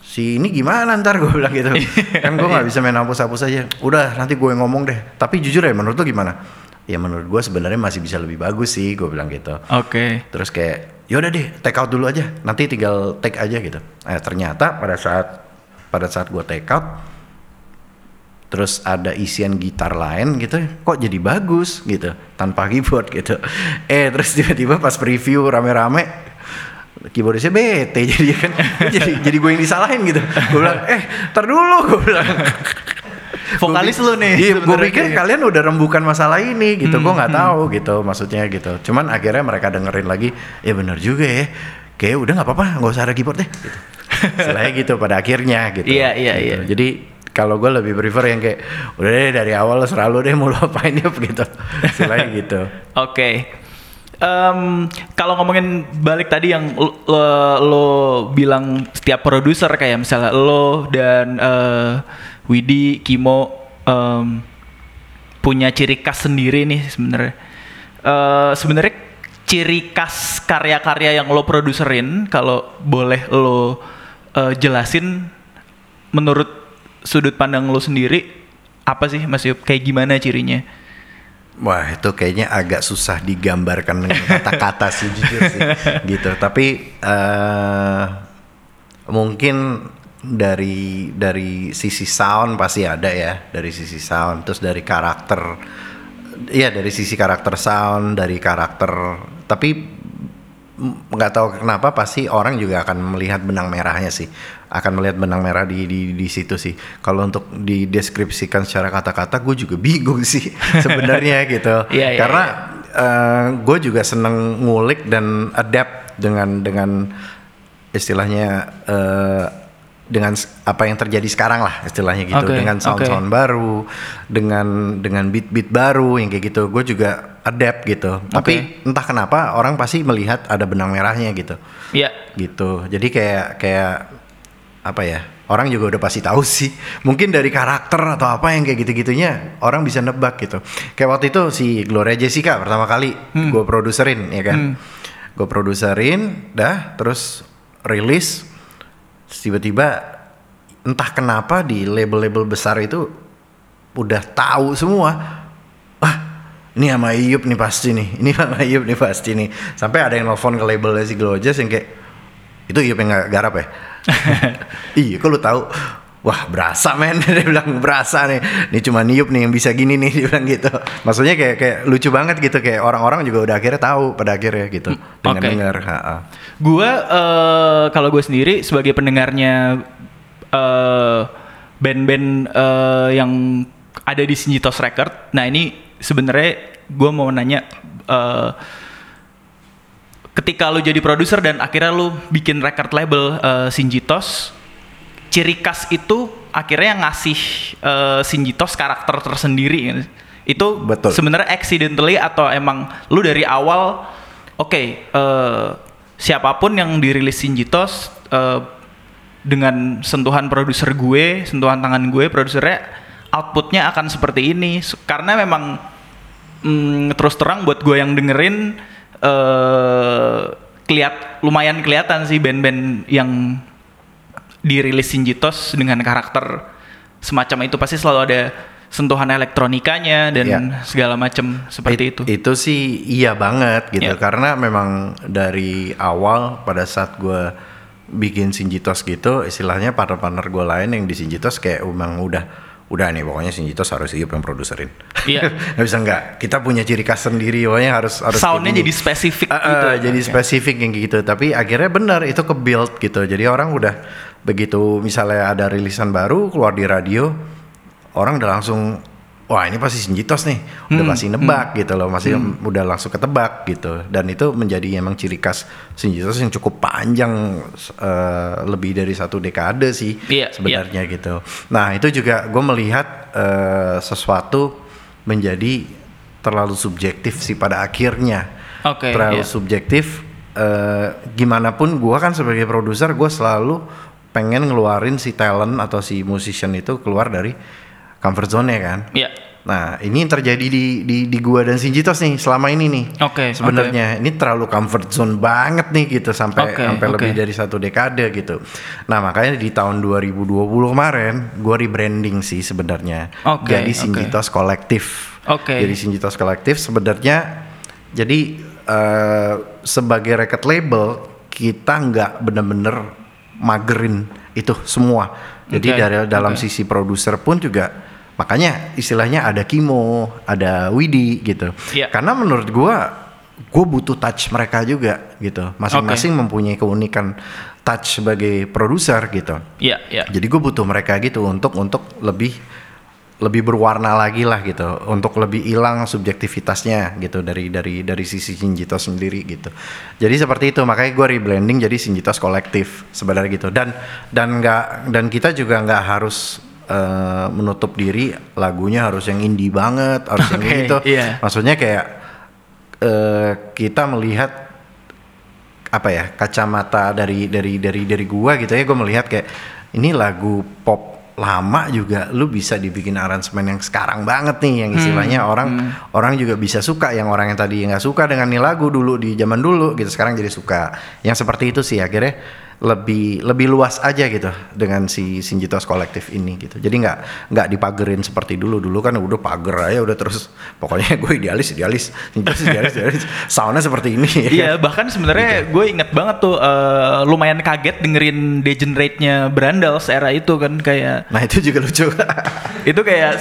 si ini gimana ntar gua bilang gitu, kan gua nggak bisa main hapus-hapus aja. Udah nanti gua yang ngomong deh. Tapi jujur ya menurut lu gimana? Ya menurut gua sebenarnya masih bisa lebih bagus sih, gua bilang gitu. Oke. Okay. Terus kayak yaudah deh take out dulu aja, nanti tinggal take aja gitu. Eh, ternyata pada saat pada saat gua take out terus ada isian gitar lain gitu, kok jadi bagus gitu tanpa keyboard gitu. Eh terus tiba-tiba pas preview rame-rame keyboardnya bete jadi kan jadi jadi gue yang disalahin gitu. Gue bilang eh ntar dulu gue bilang vokalis lu nih. Iya, gue pikir kalian udah rembukan masalah ini gitu. Hmm, gue nggak tahu hmm. gitu maksudnya gitu. Cuman akhirnya mereka dengerin lagi, ya benar juga ya. Kayak udah nggak apa-apa, nggak usah ada keyboard deh. Gitu. Selain gitu pada akhirnya gitu. Iya iya iya. Gitu. Jadi kalau gue lebih prefer yang kayak udah deh dari awal selalu deh mau lupain ya gitu, selain gitu. Oke, okay. um, kalau ngomongin balik tadi yang lo, lo bilang setiap produser kayak misalnya lo dan uh, Widi, Kimo um, punya ciri khas sendiri nih sebenarnya. Uh, sebenarnya ciri khas karya-karya yang lo produserin kalau boleh lo uh, jelasin menurut sudut pandang lo sendiri apa sih Mas Iyub? Kayak gimana cirinya? Wah itu kayaknya agak susah digambarkan dengan kata-kata sih jujur sih gitu. Tapi uh, mungkin dari dari sisi sound pasti ada ya, dari sisi sound terus dari karakter, ya dari sisi karakter sound, dari karakter. Tapi nggak tahu kenapa pasti orang juga akan melihat benang merahnya sih, akan melihat benang merah di di, di situ sih. Kalau untuk dideskripsikan secara kata-kata gue juga bingung sih sebenarnya gitu yeah, yeah, karena yeah. uh, gue juga seneng ngulik dan adapt dengan dengan istilahnya uh, dengan apa yang terjadi sekarang lah istilahnya gitu, okay, dengan sound-sound okay. baru, dengan dengan beat-beat baru yang kayak gitu, gue juga adapt gitu. Okay. Tapi entah kenapa orang pasti melihat ada benang merahnya gitu. Iya. Yeah. Gitu. Jadi kayak kayak apa ya? Orang juga udah pasti tahu sih. Mungkin dari karakter atau apa yang kayak gitu-gitunya orang bisa nebak gitu. Kayak waktu itu si Gloria Jessica pertama kali hmm. gue produserin ya kan. Hmm. Gue produserin, dah terus rilis. Tiba-tiba entah kenapa di label-label besar itu udah tahu semua. Wah, ini sama Iyub nih pasti nih. Ini sama Iyub nih pasti nih. Sampai ada yang nelfon ke labelnya si Glojas yang kayak itu Iyub yang gak garap ya. Iya, kok lu tahu? Wah, berasa men, dia bilang berasa nih. Ini cuma Iyub nih yang bisa gini nih, dia bilang gitu. Maksudnya kayak kayak lucu banget gitu, kayak orang-orang juga udah akhirnya tahu pada akhirnya gitu. Dengar-dengar, okay. heeh. Gua uh, kalau gue sendiri sebagai pendengarnya uh, band-band uh, yang ada di Sinjitos Records. Nah, ini sebenarnya gue mau nanya uh, ketika lu jadi produser dan akhirnya lu bikin record label uh, Sinjitos, ciri khas itu akhirnya ngasih uh, Sinjitos karakter tersendiri. Itu sebenarnya accidentally atau emang lu dari awal oke okay, uh, siapapun yang dirilis Sinjitos uh, dengan sentuhan produser gue, sentuhan tangan gue, produsernya outputnya akan seperti ini. Karena memang mm, terus terang buat gue yang dengerin uh, keliat lumayan kelihatan sih band-band yang dirilis Sinjitos dengan karakter semacam itu pasti selalu ada sentuhan elektronikanya dan yeah. segala macam seperti It, itu. Itu sih iya banget gitu, yeah. karena memang dari awal pada saat gue bikin Sinjitos gitu, istilahnya partner-partner gue lain yang di Sinjitos kayak memang udah udah nih pokoknya Sinjitos harus Iyub yang produserin. Iya. Gak bisa enggak. Kita punya ciri khas sendiri, pokoknya harus harus soundnya jadi spesifik uh, gitu. Uh, jadi okay. spesifik yang gitu. Tapi akhirnya benar itu ke build gitu. Jadi orang udah begitu misalnya ada rilisan baru keluar di radio, orang udah langsung wah ini pasti Sinjitos nih, udah hmm, masih nebak hmm. gitu loh, masih hmm. udah langsung ketebak gitu. Dan itu menjadi emang ciri khas Sinjitos yang cukup panjang, uh, lebih dari satu dekade sih yeah, sebenarnya yeah. gitu. Nah itu juga gue melihat uh, sesuatu menjadi terlalu subjektif sih pada akhirnya, okay, terlalu yeah. subjektif. Uh, gimana pun gue kan sebagai produser gue selalu pengen ngeluarin si talent atau si musician itu keluar dari comfort zone-nya kan. Iya. Nah, ini yang terjadi di di di gua dan Sinjitos nih selama ini nih. Oke. Okay, sebenarnya okay. ini terlalu comfort zone banget nih gitu sampai okay, sampai okay. lebih dari satu dekade gitu. Nah, makanya di tahun dua ribu dua puluh kemarin gua rebranding sih sebenarnya. Okay, jadi Sinjitos okay. Kolektif. Oke. Okay. Jadi Sinjitos Kolektif sebenarnya jadi uh, sebagai record label kita enggak benar-benar magerin itu semua. Jadi okay, dari dalam okay. sisi produser pun juga, makanya istilahnya ada Kimo, ada Widi gitu. Yeah. Karena menurut gue, gue butuh touch mereka juga gitu. Masing-masing okay. mempunyai keunikan touch sebagai produser gitu. Yeah, yeah. Jadi gue butuh mereka gitu untuk untuk lebih lebih berwarna lagi lah gitu, untuk lebih hilang subjektivitasnya gitu dari dari dari sisi Sinjitos sendiri gitu. Jadi seperti itu, makanya gue rebranding jadi Sinjitos Kolektif sebenarnya gitu. Dan dan nggak dan kita juga nggak harus uh, menutup diri lagunya harus yang indie banget, harus okay, yang gitu. Yeah. Maksudnya kayak uh, kita melihat apa ya kacamata dari dari dari dari gue gitu ya, gue melihat kayak ini lagu pop lama juga lu bisa dibikin aransemen yang sekarang banget nih yang istilahnya hmm, orang hmm. orang juga bisa suka, yang orang yang tadi nggak suka dengan nih lagu dulu di zaman dulu gitu sekarang jadi suka, yang seperti itu sih akhirnya lebih lebih luas aja gitu dengan si Sinjitos Kolektif ini gitu. Jadi nggak nggak dipagerin seperti dulu dulu kan udah pager aja udah terus pokoknya gue idealis idealis Sinjitos idealis idealis soundnya seperti ini. Iya bahkan sebenarnya gitu. Gue inget banget tuh uh, lumayan kaget dengerin Degenerate-nya Brandals era itu kan kayak. Nah itu juga lucu. Itu kayak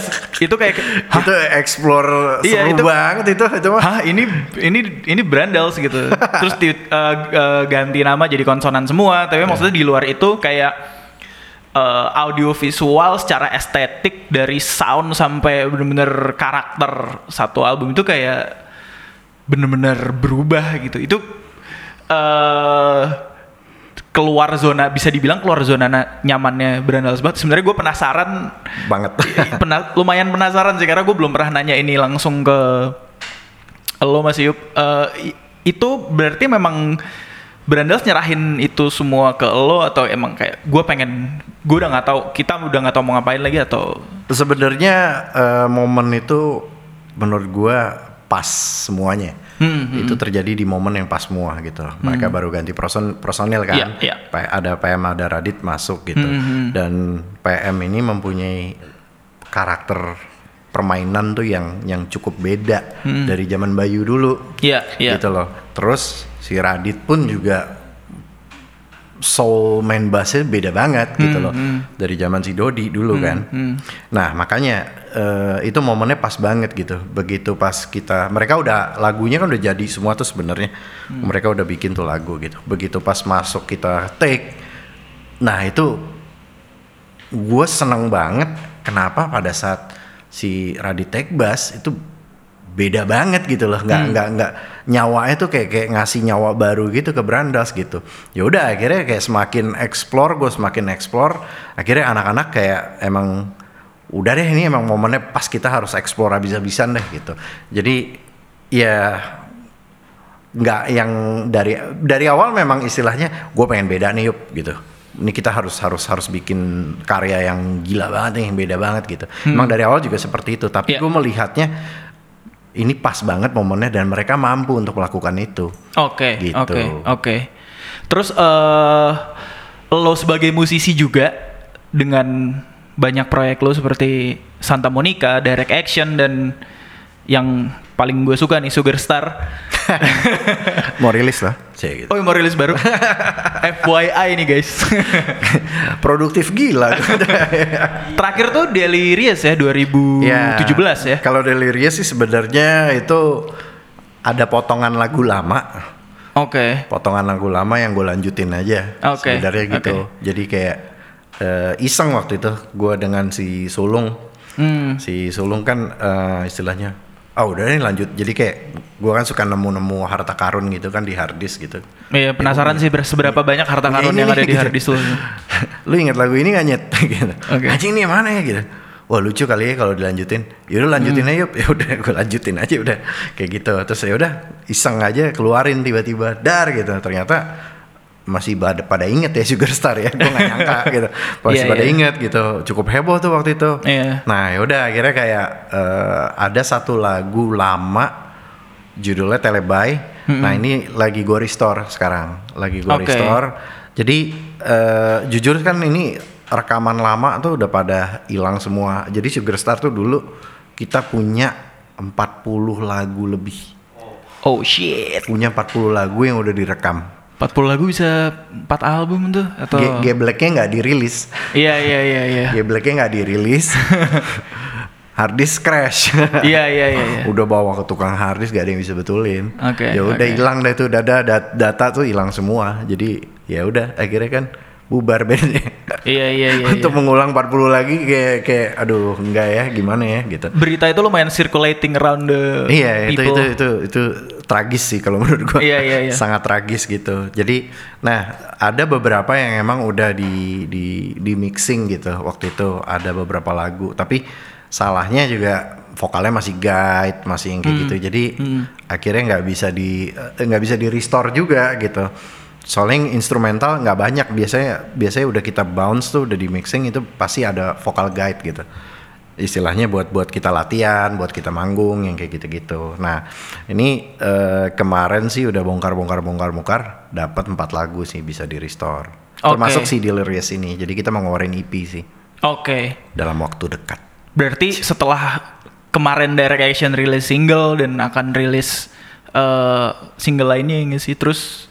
itu kayak itu explore seru iya, itu, banget itu itu mah. Hah ini ini ini Brandals gitu. Terus di, uh, uh, ganti nama jadi konsonan semua, tapi yeah. maksudnya di luar itu kayak uh, audio visual secara estetik dari sound sampai benar-benar karakter satu album itu kayak benar-benar berubah gitu. Itu uh, keluar zona, bisa dibilang keluar zona nyamannya Brandals banget. Sebenarnya gue penasaran banget, pena, lumayan penasaran sih karena gue belum pernah nanya ini langsung ke lo Mas Iyub. Uh, itu berarti memang Brandals nyerahin itu semua ke lo atau emang kayak gue pengen, gue udah nggak tahu, kita udah nggak tahu mau ngapain lagi atau? Sebenarnya uh, momen itu menurut gue pas semuanya. Hmm, hmm. Itu terjadi di momen yang pas semua gitu. Mereka hmm. baru ganti person, personil kan. Yeah, yeah. Ada P M, ada Radit masuk gitu. Hmm, hmm. Dan P M ini mempunyai karakter permainan tuh yang yang cukup beda hmm. dari zaman Bayu dulu. Yeah, yeah. Gitu loh. Terus si Radit pun juga soul main bassnya beda banget hmm, gitu loh. Hmm. Dari zaman si Dodi dulu hmm, kan. Hmm. Nah, makanya Uh, itu momennya pas banget gitu. Begitu pas kita, mereka udah lagunya kan udah jadi semua tuh sebenarnya. Hmm. Mereka udah bikin tuh lagu gitu. Begitu pas masuk kita take. Nah itu gue seneng banget. Kenapa pada saat si Radit take bass itu beda banget gitu loh. Nggak hmm. nggak nggak nyawanya tuh kayak kayak ngasih nyawa baru gitu ke Brandals gitu. Ya udah akhirnya kayak semakin explore, gue semakin explore. Akhirnya anak-anak kayak emang udah deh ini emang momennya pas kita harus eksplor habis-habisan deh gitu. Jadi ya nggak yang dari dari awal memang istilahnya gue pengen beda nih Iyub gitu. Ini kita harus harus harus bikin karya yang gila banget nih, yang beda banget gitu. Hmm. Emang dari awal juga seperti itu. Tapi yeah. gue melihatnya ini pas banget momennya dan mereka mampu untuk melakukan itu. Oke. Okay, gitu. Oke. Okay, okay. Terus uh, lo sebagai musisi juga dengan banyak proyek lo seperti Santa Monica, Direct Action, dan yang paling gue suka nih Sugar Star. Mau rilis lah gitu. Oh mau rilis baru. F Y I nih guys. Produktif gila. Terakhir tuh Delirious ya dua ribu tujuh belas ya, ya. Kalau Delirious sih sebenarnya itu ada potongan lagu lama. Oke. Okay. Potongan lagu lama yang gue lanjutin aja. Oke. Okay. Sebenarnya gitu. Okay. Jadi kayak uh, iseng waktu itu gue dengan si Sulung. Hmm. Si Sulung kan uh, istilahnya ah oh, udah nih lanjut, jadi kayak gue kan suka nemu-nemu harta karun gitu kan di hard disk gitu. Iya penasaran ya, sih seberapa ini, banyak harta karun ini, yang ada gitu di hard disk lu. Lu inget lagu ini gak nyet? Gitu. Okay. Anjing nih mana ya gitu. Wah lucu kali ya kalau dilanjutin. Yaudah lanjutin hmm. aja, ya udah gue lanjutin aja udah kayak gitu. Terus ya udah iseng aja keluarin tiba-tiba dar gitu. Ternyata masih pada, pada inget ya Sugar Star ya. Gue gak nyangka gitu. Masih yeah, pada yeah. inget gitu. Cukup heboh tuh waktu itu. Yeah. Nah yaudah akhirnya kayak uh, ada satu lagu lama judulnya Teleby. Mm-hmm. Nah ini lagi gue restore sekarang. Lagi gue okay. restore. Jadi uh, jujur kan ini rekaman lama tuh udah pada hilang semua. Jadi Sugar Star tuh dulu kita punya empat puluh lagu lebih. Oh shit. Punya empat puluh lagu yang udah direkam. empat puluh lagu bisa empat album tuh atau G- Gebleknya gak dirilis. Iya iya iya iya. Gebleknya gak dirilis. Hard disk crash. Iya iya iya. Udah bawa ke tukang hard disk gak ada yang bisa betulin. Oke. Okay, ya udah okay. hilang deh tuh data data tuh hilang semua. Jadi ya udah akhirnya kan bubar bandnya. Iya iya iya. Untuk iya. mengulang empat puluh lagi kayak kayak aduh enggak ya gimana ya gitu. Berita itu lumayan circulating around the iya, people. Iya itu itu itu itu tragis sih kalau menurut gue, yeah, yeah, yeah. sangat tragis gitu. Jadi, nah ada beberapa yang emang udah di di di mixing gitu waktu itu ada beberapa lagu, tapi salahnya juga vokalnya masih guide, masih yang kayak hmm. gitu. Jadi hmm. akhirnya nggak bisa di nggak bisa di restore juga gitu. Soalnya instrumental nggak banyak, biasanya biasanya udah kita bounce tuh udah di mixing itu pasti ada vocal guide gitu. Istilahnya buat buat kita latihan, buat kita manggung yang kayak gitu-gitu. Nah, ini uh, kemarin sih udah bongkar-bongkar-bongkar-bongkar, dapat empat lagu sih bisa di restore. Okay. Termasuk si Delirious ini. Jadi kita mau ngeluarin E P sih. Oke. Okay. Dalam waktu dekat. Berarti setelah kemarin Direct Action rilis single dan akan rilis uh, single lainnya yang sih. Terus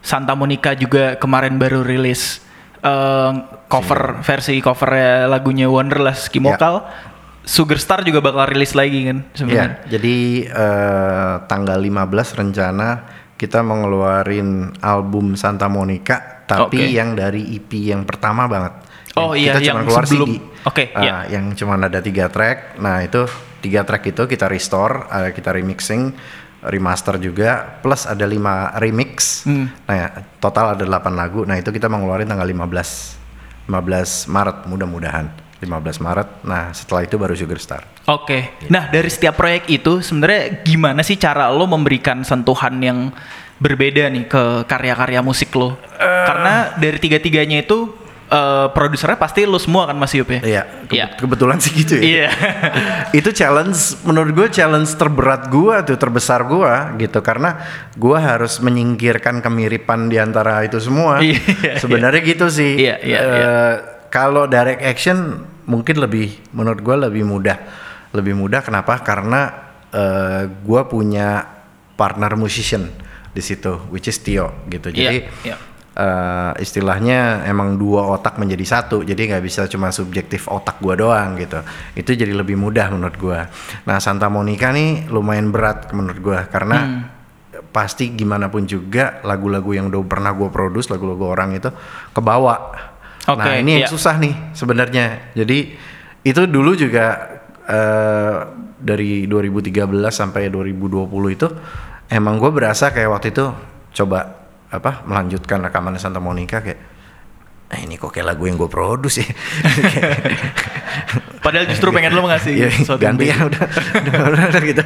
Santa Monica juga kemarin baru rilis. Uh, cover Sini. versi covernya lagunya Wanderlust Kimokal, yeah. Sugar Star juga bakal rilis lagi kan sebenarnya. Yeah. Jadi uh, tanggal lima belas rencana kita mengeluarin album Santa Monica, tapi okay. yang dari E P yang pertama banget. Oh yang iya, kita cuma keluar sebelum. C D. Oke. Okay, uh, yeah. Yang cuma ada tiga track. Nah itu tiga track itu kita restore, uh, kita remixing, remaster juga, plus ada lima remix. Hmm. Nah, total ada delapan lagu. Nah, itu kita mengeluarin tanggal lima belas Maret, mudah-mudahan. lima belas Maret. Nah, setelah itu baru Sugar Star. Oke. Okay. Nah, dari setiap proyek itu sebenarnya gimana sih cara lo memberikan sentuhan yang berbeda nih ke karya-karya musik lo? Uh. Karena dari tiga-tiganya itu Uh, produsernya pasti lu semua kan Mas Iyub ya? Iya, ke- yeah. kebetulan sih gitu ya. Iya. Itu challenge, menurut gue challenge terberat gue tuh, terbesar gue gitu. Karena gue harus menyingkirkan kemiripan diantara itu semua. Iya, sebenarnya iya. gitu sih. Iya, iya, uh, iya. Kalau Direct Action mungkin lebih, menurut gue lebih mudah. Lebih mudah kenapa? Karena uh, gue punya partner musician di situ, which is Stio gitu. Jadi iya, iya. Uh, istilahnya emang dua otak menjadi satu, jadi nggak bisa cuma subjektif otak gue doang gitu. Itu jadi lebih mudah menurut gue. Nah Santa Monica nih lumayan berat menurut gue karena hmm. pasti gimana pun juga lagu-lagu yang udah pernah gue produce, lagu-lagu orang itu kebawa. Okay, nah ini yeah. yang susah nih sebenarnya. Jadi itu dulu juga uh, dari dua ribu tiga belas sampai dua ribu dua puluh itu emang gue berasa kayak waktu itu coba apa melanjutkan rekaman Santa Monica kayak eh, ini kok kayak lagu yang gue produce ya. Padahal justru pengen lo ngasih ya, ganti ya udah, udah, udah, udah gitu.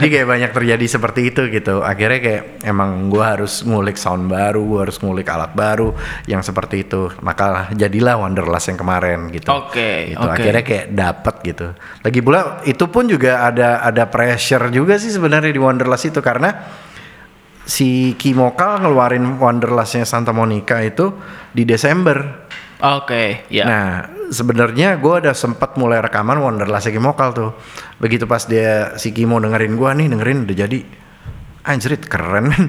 Jadi kayak banyak terjadi seperti itu gitu. Akhirnya kayak emang gue harus ngulik sound baru, gue harus ngulik alat baru yang seperti itu. Maka jadilah Wanderlust yang kemarin gitu. Oke. Okay, gitu. Okay. Akhirnya kayak dapat gitu. Lagi pula itu pun juga ada ada pressure juga sih sebenarnya di Wanderlust itu karena si Kimokal ngeluarin Wanderlustnya Santa Monica itu di Desember. Oke, okay, ya. Yeah. Nah, sebenarnya gue udah sempat mulai rekaman Wanderlust Kimokal tuh. Begitu pas dia si Kimo dengerin gue nih, dengerin udah jadi, anjrit keren men.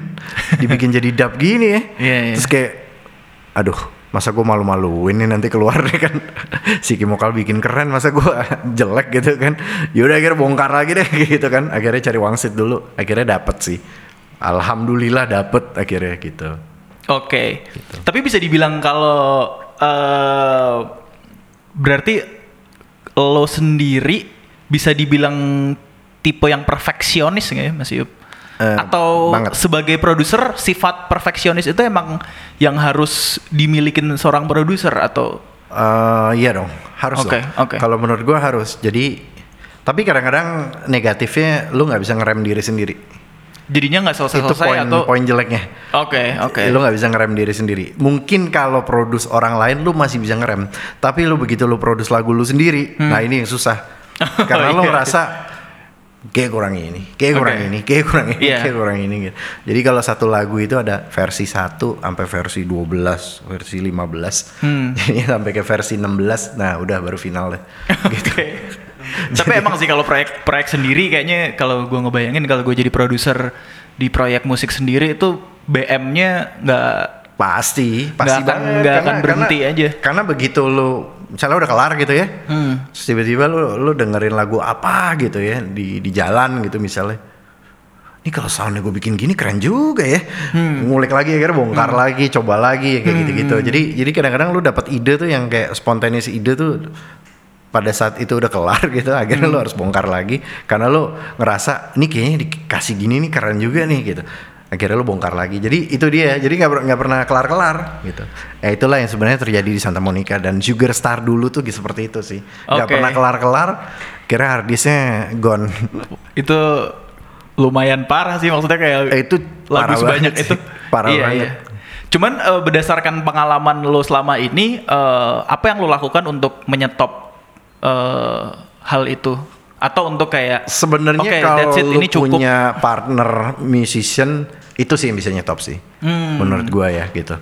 Dibikin jadi dub gini ya. Yeah, yeah. Terus kayak, aduh, masa gue malu-maluin nih nanti keluar deh kan. Si Kimokal bikin keren, masa gue jelek gitu kan. Yaudah akhirnya bongkar lagi deh gitu kan. Akhirnya cari wangsit dulu, akhirnya dapet sih. Alhamdulillah dapet akhirnya gitu. Oke, okay. Gitu. Tapi bisa dibilang kalau Uh, berarti lo sendiri bisa dibilang tipe yang perfeksionis nggak ya Mas Iyub? Uh, Atau banget. Sebagai produser sifat perfeksionis itu emang yang harus dimilikin seorang produser atau? Uh, iya dong, harus okay, lah. Okay. Kalau menurut gue harus. Jadi tapi kadang-kadang negatifnya lo nggak bisa ngerem diri sendiri. Jadinya nggak selesai-selesai atau? Itu poin, poin jeleknya. Oke, okay, oke. Okay. Lu nggak bisa ngerem diri sendiri. Mungkin kalau produce orang lain lu masih bisa ngerem, tapi lu begitu lu produce lagu lu sendiri, hmm. nah ini yang susah. Karena oh, lu iya. ngerasa kayak kurang ini, kayak kurang okay. ini, kayak kurang ini, yeah. kayak kurang ini. Gitu. Jadi kalau satu lagu itu ada versi satu sampai versi dua belas, versi lima belas, hmm. jadi sampai ke versi enam belas, nah udah baru final deh. Gitu. Okay. Tapi emang sih kalau proyek-proyek sendiri kayaknya kalau gue ngebayangin kalau gue jadi produser di proyek musik sendiri itu B M-nya nggak pasti, pasti nggak akan, karena, akan berhenti karena, aja. Karena begitu lu misalnya udah kelar gitu ya, hmm. terus tiba-tiba lu, lu dengerin lagu apa gitu ya di di jalan gitu misalnya. Ini kalau soundnya gue bikin gini keren juga ya, hmm. ngulik lagi akhirnya bongkar hmm. lagi, coba lagi kayak hmm. gitu-gitu. Jadi jadi kadang-kadang lu dapat ide tuh yang kayak spontaneous ide tuh. Pada saat itu udah kelar gitu, akhirnya hmm. lo harus bongkar lagi karena lo ngerasa ini kayaknya dikasih gini nih keren juga nih gitu. Akhirnya lo bongkar lagi. Jadi itu dia. Jadi nggak nggak pernah kelar-kelar gitu. Ya itulah yang sebenarnya terjadi di Santa Monica dan Sugar Star dulu tuh seperti itu sih. Nggak okay. pernah kelar-kelar. Akhirnya harddisknya gone. Itu lumayan parah sih maksudnya kayak. Eh, itu lagu sebanyak itu. Parah iya, banget. Iya. Cuman uh, berdasarkan pengalaman lo selama ini, uh, apa yang lo lakukan untuk menyetop Uh, hal itu atau untuk kayak sebenarnya okay, kalau it, lu punya partner musician itu sih yang bisa nyetop sih hmm. menurut gua ya gitu.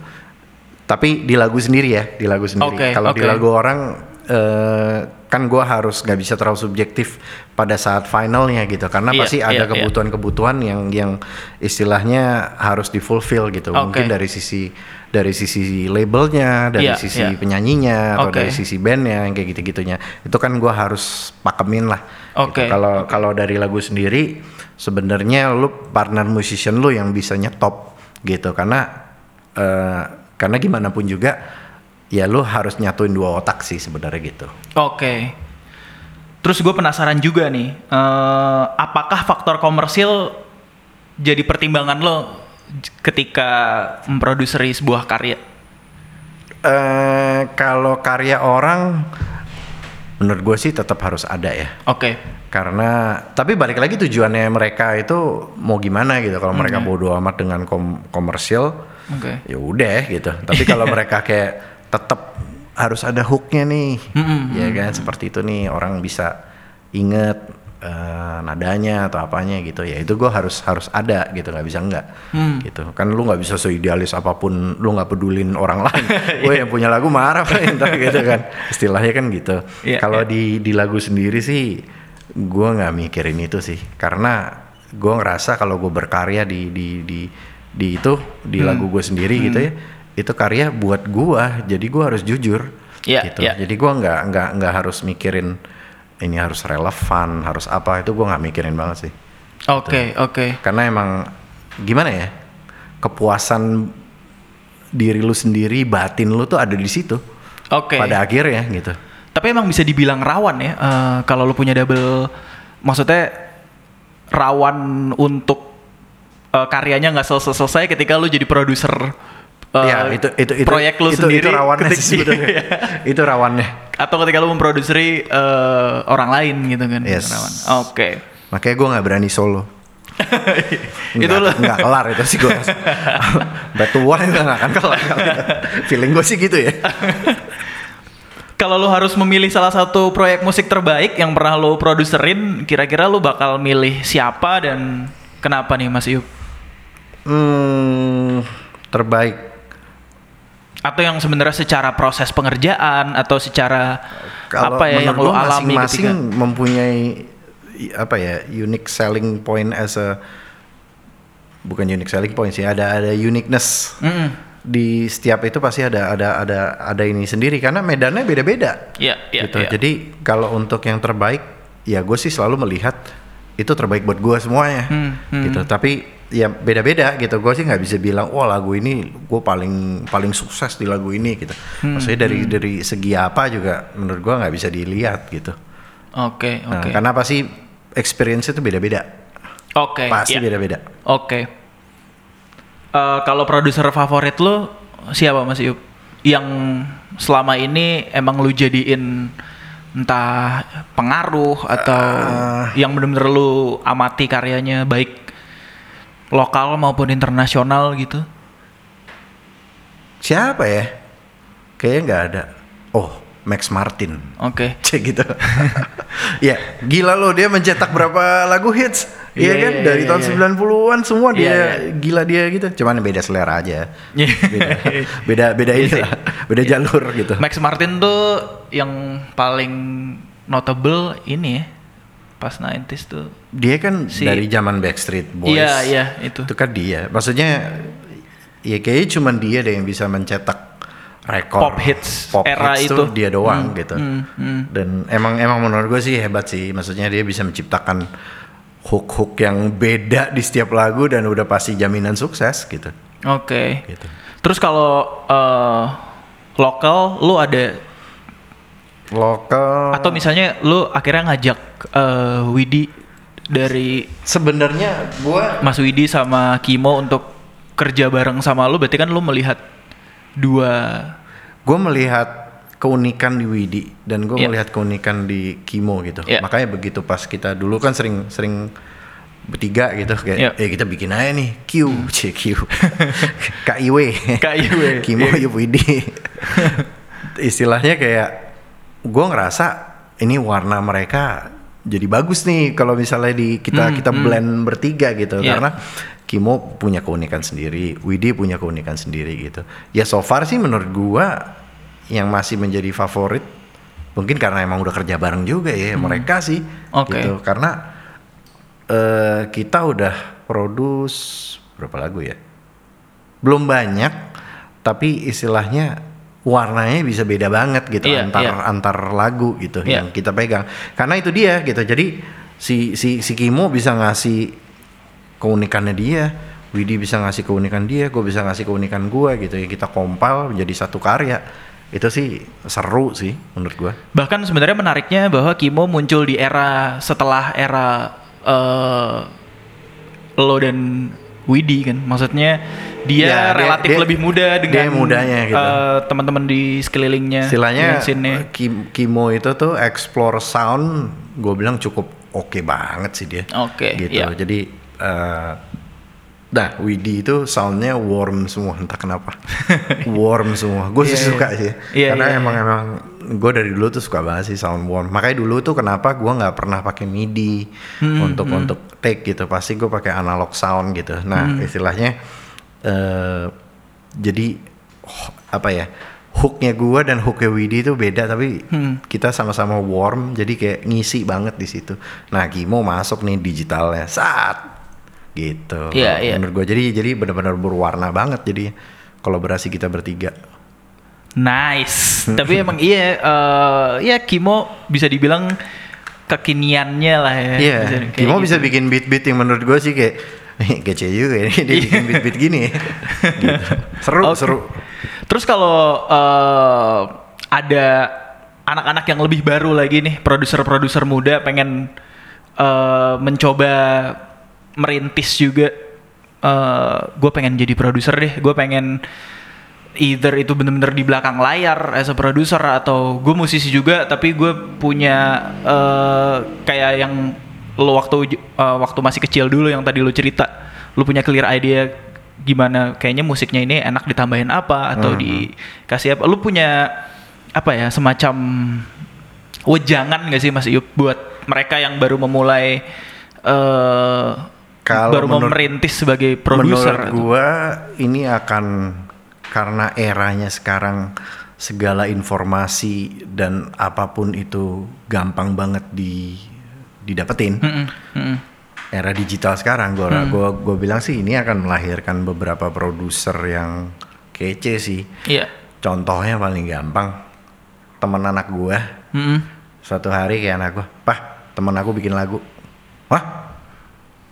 Tapi di lagu sendiri ya, di lagu sendiri. Okay, kalau okay. di lagu orang uh, kan gua harus nggak bisa terlalu subjektif pada saat finalnya gitu karena yeah, pasti ada yeah, kebutuhan-kebutuhan yeah. yang yang istilahnya harus difulfill gitu. Okay. Mungkin dari sisi dari sisi labelnya, dari yeah, sisi yeah. penyanyinya, atau okay. dari sisi bandnya yang kayak gitu-gitunya, itu kan gue harus pakemin lah. Oke. Okay. Gitu. Kalau okay. kalau dari lagu sendiri, sebenarnya lu partner musician lu yang bisa nyetop gitu, karena uh, karena gimana pun juga, ya lu harus nyatuin dua otak sih sebenarnya gitu. Oke. Okay. Terus gue penasaran juga nih, uh, apakah faktor komersil jadi pertimbangan lo ketika memproduseri sebuah karya? Uh, kalau karya orang, menurut gue sih tetap harus ada ya. Oke. Okay. Karena, tapi balik lagi tujuannya mereka itu mau gimana gitu. Kalau okay. mereka bodo amat dengan kom- komersil, okay. ya udah gitu. Tapi kalau mereka kayak tetap harus ada hooknya nih, mm-hmm. ya kan mm-hmm. seperti itu nih orang bisa inget. Uh, nadanya atau apanya gitu ya itu gue harus harus ada gitu nggak bisa enggak hmm. gitu kan lu nggak bisa seidealis apapun lu nggak pedulin orang lain gue yang punya lagu marah paling gitu kan istilahnya kan gitu yeah, kalau yeah. di di lagu sendiri sih gue nggak mikirin itu sih karena gue ngerasa kalau gue berkarya di di di di itu di hmm. lagu gue sendiri hmm. gitu ya itu karya buat gue jadi gue harus jujur yeah, gitu yeah. jadi gue nggak nggak nggak harus mikirin ini harus relevan, harus apa, itu gue gak mikirin banget sih. Oke, okay, oke okay. Karena emang gimana ya, kepuasan diri lu sendiri, batin lu tuh ada di situ. Oke okay. Pada akhirnya gitu. Tapi emang bisa dibilang rawan ya, uh, kalau lu punya double, maksudnya rawan untuk uh, karyanya gak selesai-selesai ketika lu jadi produser. Uh, ya itu itu itu proyek lu itu, sendiri itu rawannya ketika, sih, ya. Itu rawannya atau ketika lu memproduseri uh, orang lain gitu kan yes. rawan oke okay. Makanya gue nggak berani solo itu nggak kelar itu sih gue batuan itu nggak akan kelar feeling gue sih gitu ya. Kalau lu harus memilih salah satu proyek musik terbaik yang pernah lu produserin kira-kira lu bakal milih siapa dan kenapa nih Mas Iyub? Hmm, terbaik Atau yang sebenarnya secara proses pengerjaan atau secara kalau apa ya yang lo alami masing-masing ketika mempunyai apa ya unique selling point as a bukan unique selling point sih ada ada uniqueness mm-hmm. di setiap itu pasti ada ada ada ada ini sendiri karena medannya beda-beda yeah, yeah, gitu yeah. Jadi kalau untuk yang terbaik ya gue sih selalu melihat itu terbaik buat gue semuanya mm-hmm. gitu tapi ya beda-beda gitu, gue sih nggak bisa bilang wah oh, lagu ini gue paling paling sukses di lagu ini gitu. Hmm, Maksudnya dari hmm. dari segi apa juga menurut gue nggak bisa dilihat gitu. Oke okay, oke. Okay. Nah, karena pasti experience itu beda-beda. Oke. Okay, pasti yeah. beda-beda. Oke. Okay. Uh, kalau produser favorit lo siapa Mas Iyub? Yang selama ini emang lu jadiin entah pengaruh atau uh, yang benar-benar lu amati karyanya baik lokal maupun internasional gitu. Siapa ya? Kayaknya nggak ada. Oh, Max Martin. Oke. Okay. Cek gitu. Ya, gila loh dia mencetak berapa lagu hits. Iya yeah, kan yeah, dari yeah, tahun yeah. sembilan puluhan semua dia yeah, yeah. gila dia gitu. Cuman beda selera aja. Beda beda, beda ini lah. Beda yeah. jalur gitu. Max Martin tuh yang paling notable ini ya. Pas nineties tuh dia kan si, dari zaman Backstreet Boys iya iya itu itu kan dia maksudnya ya kayaknya cuma dia deh yang bisa mencetak rekor pop hits pop era hits itu tuh dia doang hmm, gitu hmm, hmm. Dan emang emang menurut gue sih hebat sih maksudnya dia bisa menciptakan hook-hook yang beda di setiap lagu dan udah pasti jaminan sukses gitu. Oke okay. Gitu. Terus kalau uh, lokal lu ada lokal atau misalnya lu akhirnya ngajak uh, Widi dari sebenarnya gua Mas Widi sama Kimo untuk kerja bareng sama lu berarti kan lu melihat dua gua melihat keunikan di Widi dan gua yeah. melihat keunikan di Kimo gitu yeah. Makanya begitu pas kita dulu kan sering sering bertiga gitu kayak yeah. eh kita bikin aja nih Q C Q K I W K I W Kimo yeah. Widi istilahnya kayak gue ngerasa ini warna mereka jadi bagus nih kalau misalnya di kita hmm, kita blend hmm. bertiga gitu yeah. Karena Kimo punya keunikan sendiri, Widi punya keunikan sendiri gitu. Ya so far sih menurut gue yang masih menjadi favorit mungkin karena emang udah kerja bareng juga ya hmm. mereka sih okay. gitu. Karena uh, kita udah produce berapa lagu ya? Belum banyak tapi istilahnya warnanya bisa beda banget gitu yeah, antar yeah. antar lagu gitu yeah. yang kita pegang karena itu dia gitu. Jadi si si si Kimo bisa ngasih keunikannya dia, Widi bisa ngasih keunikan dia, gue bisa ngasih keunikan gue gitu ya, kita compile menjadi satu karya. Itu sih seru sih menurut gue. Bahkan sebenarnya menariknya bahwa Kimo muncul di era setelah era uh, lo dan Widi kan, maksudnya dia ya, relatif dia, lebih muda dengan mudanya, gitu. uh, teman-teman di sekelilingnya. Istilahnya Kim, Kimo itu tuh explore sound, gue bilang cukup oke okay banget sih dia. Oke. Okay, gitu. Yeah. Jadi, uh, nah Widi itu soundnya warm semua, entah kenapa. Warm semua, gue yeah, sih suka yeah. sih. Yeah, Karena yeah, emang yeah. emang gue dari dulu tuh suka banget sih sound warm. Makanya dulu tuh kenapa gue nggak pernah pakai MIDI hmm, untuk hmm. untuk take gitu. Pasti gue pakai analog sound gitu. Nah hmm. istilahnya. Uh, jadi oh, apa ya hooknya gue dan hooknya Widi itu beda tapi hmm. kita sama-sama warm jadi kayak ngisi banget di situ. Nah Kimo masuk nih digitalnya saat gitu yeah, yeah. menurut gue jadi jadi benar-benar berwarna banget jadi kolaborasi kita bertiga. Nice. Tapi emang iya uh, ya Kimo bisa dibilang kekiniannya lah ya. Yeah. Bisa, Kimo gitu. Bisa bikin beat-beat yang menurut gue sih kayak kece juga ini dia bikin beat-beat gini ya. Gitu. Seru okay. seru. Terus kalau uh, ada anak-anak yang lebih baru lagi nih, produser-produser muda pengen uh, mencoba merintis juga, uh, gue pengen jadi produser deh, gue pengen either itu benar-benar di belakang layar as a produser atau gue musisi juga tapi gue punya uh, kayak yang lo waktu uh, waktu masih kecil dulu yang tadi lo cerita, lo punya clear idea gimana kayaknya musiknya ini enak ditambahin apa atau mm-hmm. dikasih apa, lo punya apa ya semacam wejangan nggak sih Mas Iyub buat mereka yang baru memulai uh, baru menur- merintis sebagai produser? Menurut gue ini akan karena eranya sekarang segala informasi dan apapun itu gampang banget di didapetin. Mm-mm, mm-mm. Era digital sekarang gue mm. gue bilang sih ini akan melahirkan beberapa produser yang kece sih. Iya. Yeah. Contohnya paling gampang, teman anak gue. Mm-mm. Suatu hari kayak anak gue, "Pah, teman aku bikin lagu." "Wah."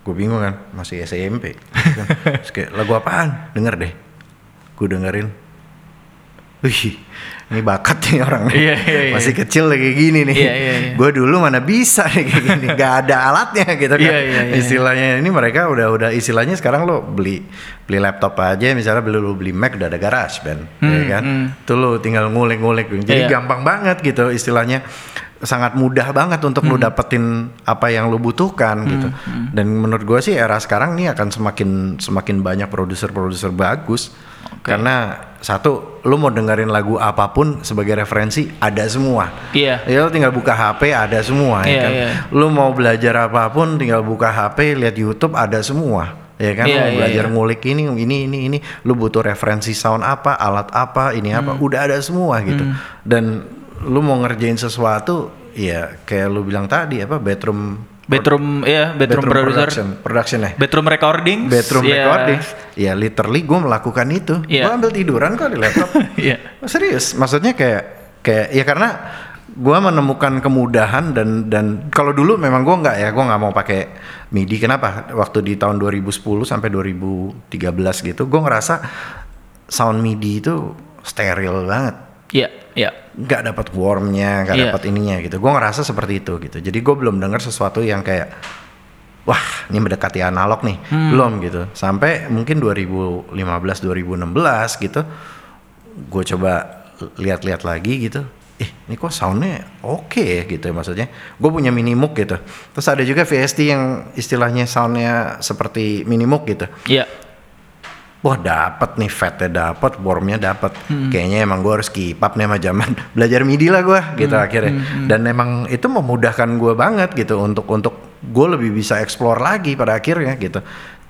Gue bingung kan, masih S M P. Terus kayak, "Lagu apaan? Denger deh." Gue dengerin. Wih, ini bakat nih orang. Yeah, yeah, yeah. Masih kecil kayak gini nih. Yeah, yeah, yeah. Gue dulu mana bisa nih kayak gini. Gak ada alatnya gitu kan. Yeah, yeah, yeah. Istilahnya ini mereka udah udah istilahnya sekarang lo beli beli laptop aja misalnya, beli lo beli Mac udah ada GarageBand, hmm, ya kan. Hmm. Tuh lo tinggal ngulik-ngulik. Jadi yeah. gampang banget gitu istilahnya. Sangat mudah banget untuk hmm. lu dapetin apa yang lu butuhkan hmm. gitu. Hmm. Dan menurut gue sih era sekarang nih akan semakin semakin banyak produser-produser bagus. Okay. Karena satu, lu mau dengerin lagu apapun sebagai referensi ada semua. Iya. Yeah. Lu tinggal buka H P ada semua, yeah, ya kan. Yeah. Lu mau belajar apapun tinggal buka H P, lihat YouTube ada semua. Ya kan, yeah, lu belajar yeah, yeah. ngulik ini, ini, ini, ini. Lu butuh referensi sound apa, alat apa, ini apa, hmm. udah ada semua gitu. Hmm. Dan lu mau ngerjain sesuatu, ya kayak lu bilang tadi apa, bedroom bedroom pro- ya bedroom, bedroom producer production, production ya bedroom recording bedroom yeah. recording ya literally gue melakukan itu yeah. gue ambil tiduran kok di laptop yeah. serius maksudnya kayak kayak ya karena gue menemukan kemudahan dan dan kalau dulu memang gue nggak ya gue nggak mau pakai MIDI. Kenapa? Waktu di tahun dua ribu sepuluh sampai dua ribu tiga belas gitu gue ngerasa sound MIDI itu steril banget. Iya, yeah, iya. Yeah. Gak dapat warmnya, gak yeah. dapat ininya gitu. Gue ngerasa seperti itu gitu. Jadi gue belum dengar sesuatu yang kayak, wah ini mendekati analog nih, hmm. belum gitu. Sampai mungkin dua ribu lima belas dua ribu enam belas gitu, gue coba lihat-lihat lagi gitu. Eh ini kok soundnya oke okay ya gitu maksudnya. Gue punya Minimoog gitu. Terus ada juga V S T yang istilahnya soundnya seperti Minimoog gitu. Iya. Yeah. Wah dapat nih, fatnya dapat, warmnya dapat. Hmm. Kayaknya emang gue harus keep up nih sama zaman. Belajar MIDI lah gue, gitu hmm, akhirnya. Hmm, Dan emang itu memudahkan gue banget gitu untuk untuk gue lebih bisa explore lagi pada akhirnya gitu.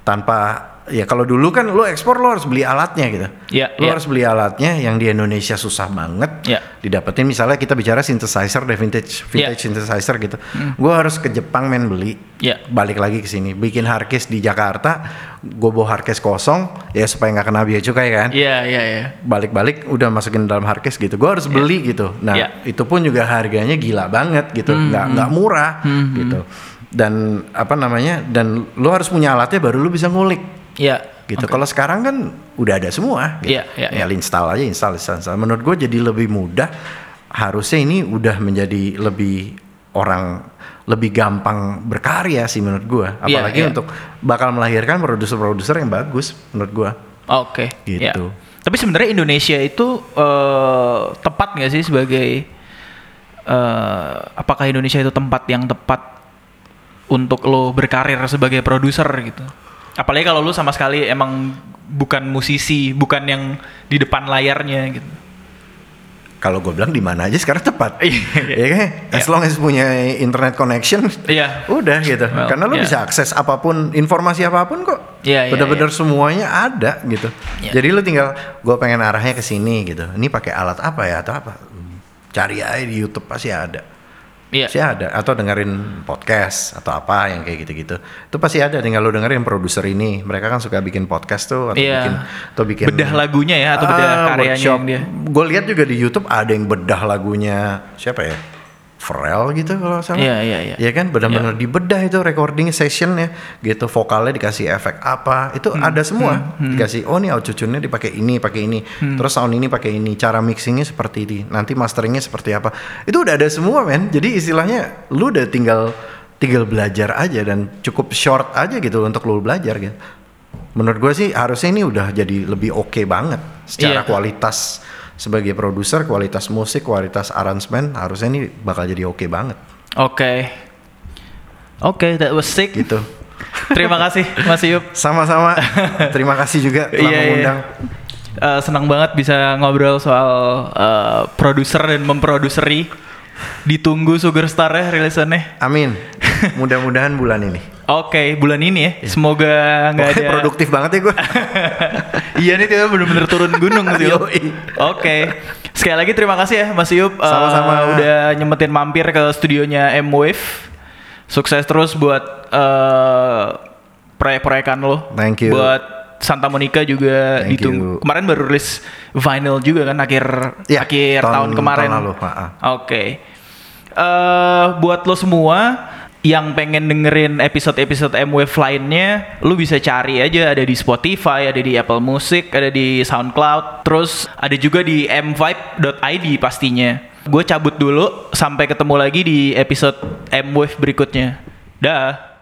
Tanpa ya kalau dulu kan lo ekspor lo harus beli alatnya gitu, yeah, lo yeah. harus beli alatnya yang di Indonesia susah banget yeah. didapetin. Misalnya kita bicara synthesizer, deh vintage vintage yeah. synthesizer gitu, mm. gue harus ke Jepang men beli, yeah. balik lagi ke sini, bikin hardcase di Jakarta, gue bawa hardcase kosong ya supaya nggak kena biaya cukai kan, yeah, yeah, yeah. balik-balik udah masukin dalam hardcase gitu, gue harus beli yeah. gitu. Nah yeah. itu pun juga harganya gila banget gitu, mm-hmm. nggak nggak murah mm-hmm. gitu. Dan apa namanya? Dan lo harus punya alatnya baru lo bisa ngulik. Ya, gitu. Okay. Kalau sekarang kan udah ada semua. Gitu. Ya, ya, ya. ya install aja, install, install, install. Menurut gue jadi lebih mudah. Harusnya ini udah menjadi lebih orang lebih gampang berkarya sih menurut gue. Apalagi ya, ya. untuk bakal melahirkan produser-produser yang bagus menurut gue. Oke. Okay. Gitu. Ya. Tapi sebenarnya Indonesia itu uh, tepat nggak sih sebagai uh, apakah Indonesia itu tempat yang tepat untuk lo berkarir sebagai produser gitu? Apalagi kalau lu sama sekali emang bukan musisi, bukan yang di depan layarnya gitu. Kalau gue bilang di mana aja sekarang tepat. Ya kan? As yeah. long as punya internet connection, yeah. udah gitu. Well, karena lu yeah. bisa akses apapun, informasi apapun kok. Yeah, bener-bener yeah, yeah. semuanya ada gitu. Yeah. Jadi lu tinggal, gue pengen arahnya ke sini gitu. Ini pakai alat apa ya atau apa? Cari aja di YouTube pasti ada. Iya. Pasti ada, atau dengerin podcast atau apa yang kayak gitu-gitu. Itu pasti ada, tinggal lo dengerin produser ini. Mereka kan suka bikin podcast tuh atau yeah. bikin atau bikin bedah lagunya ya atau bedah ah, karyanya workshop. Yang dia. Gue lihat juga di YouTube ada yang bedah lagunya siapa ya? Pharrell gitu kalau salah. Iya, iya, iya. Ya kan benar-benar yeah. dibedah itu recording sessionnya gitu, vokalnya dikasih efek apa, itu hmm. ada semua. Hmm. Dikasih oh nih autotune-nya dipakai ini, pakai ini. Hmm. Terus sound ini pakai ini, cara mixingnya seperti ini, nanti masteringnya seperti apa. Itu udah ada semua, men. Jadi istilahnya lu udah tinggal tinggal belajar aja dan cukup short aja gitu untuk lu belajar gitu. Menurut gue sih harusnya ini udah jadi lebih oke okay banget secara yeah. kualitas. Sebagai produser, kualitas musik, kualitas aransemen harusnya ini bakal jadi oke okay banget. Oke, okay. oke, okay, that was sick. Gitu. Terima kasih, Mas Iyub. Sama-sama. Terima kasih juga telah yeah, mengundang. Yeah. Uh, senang banget bisa ngobrol soal uh, produser dan memproduseri. Ditunggu Sugar Star ya rilisannya. Amin. Mudah-mudahan bulan ini. Oke, bulan ini ya. Semoga nggak ada. Produktif banget ya gue. Iya nih tiba-tiba bener-bener turun gunung sih. Oke, okay. Sekali lagi terima kasih ya Mas Iyub. Sama-sama. Uh, udah nyempetin mampir ke studionya M-Wave. Sukses terus buat uh, proyek-proyekan lo. Thank you. Buat Santa Monica juga ditunggu. Kemarin baru rilis vinyl juga kan akhir ya, akhir tahun, tahun kemarin. Oke. Okay. Uh, buat lo semua yang pengen dengerin episode-episode M-Wave lainnya, lu bisa cari aja, ada di Spotify, ada di Apple Music, ada di SoundCloud, terus ada juga di m vibe dot i d pastinya. Gue cabut dulu, sampai ketemu lagi di episode M-Wave berikutnya. Dah.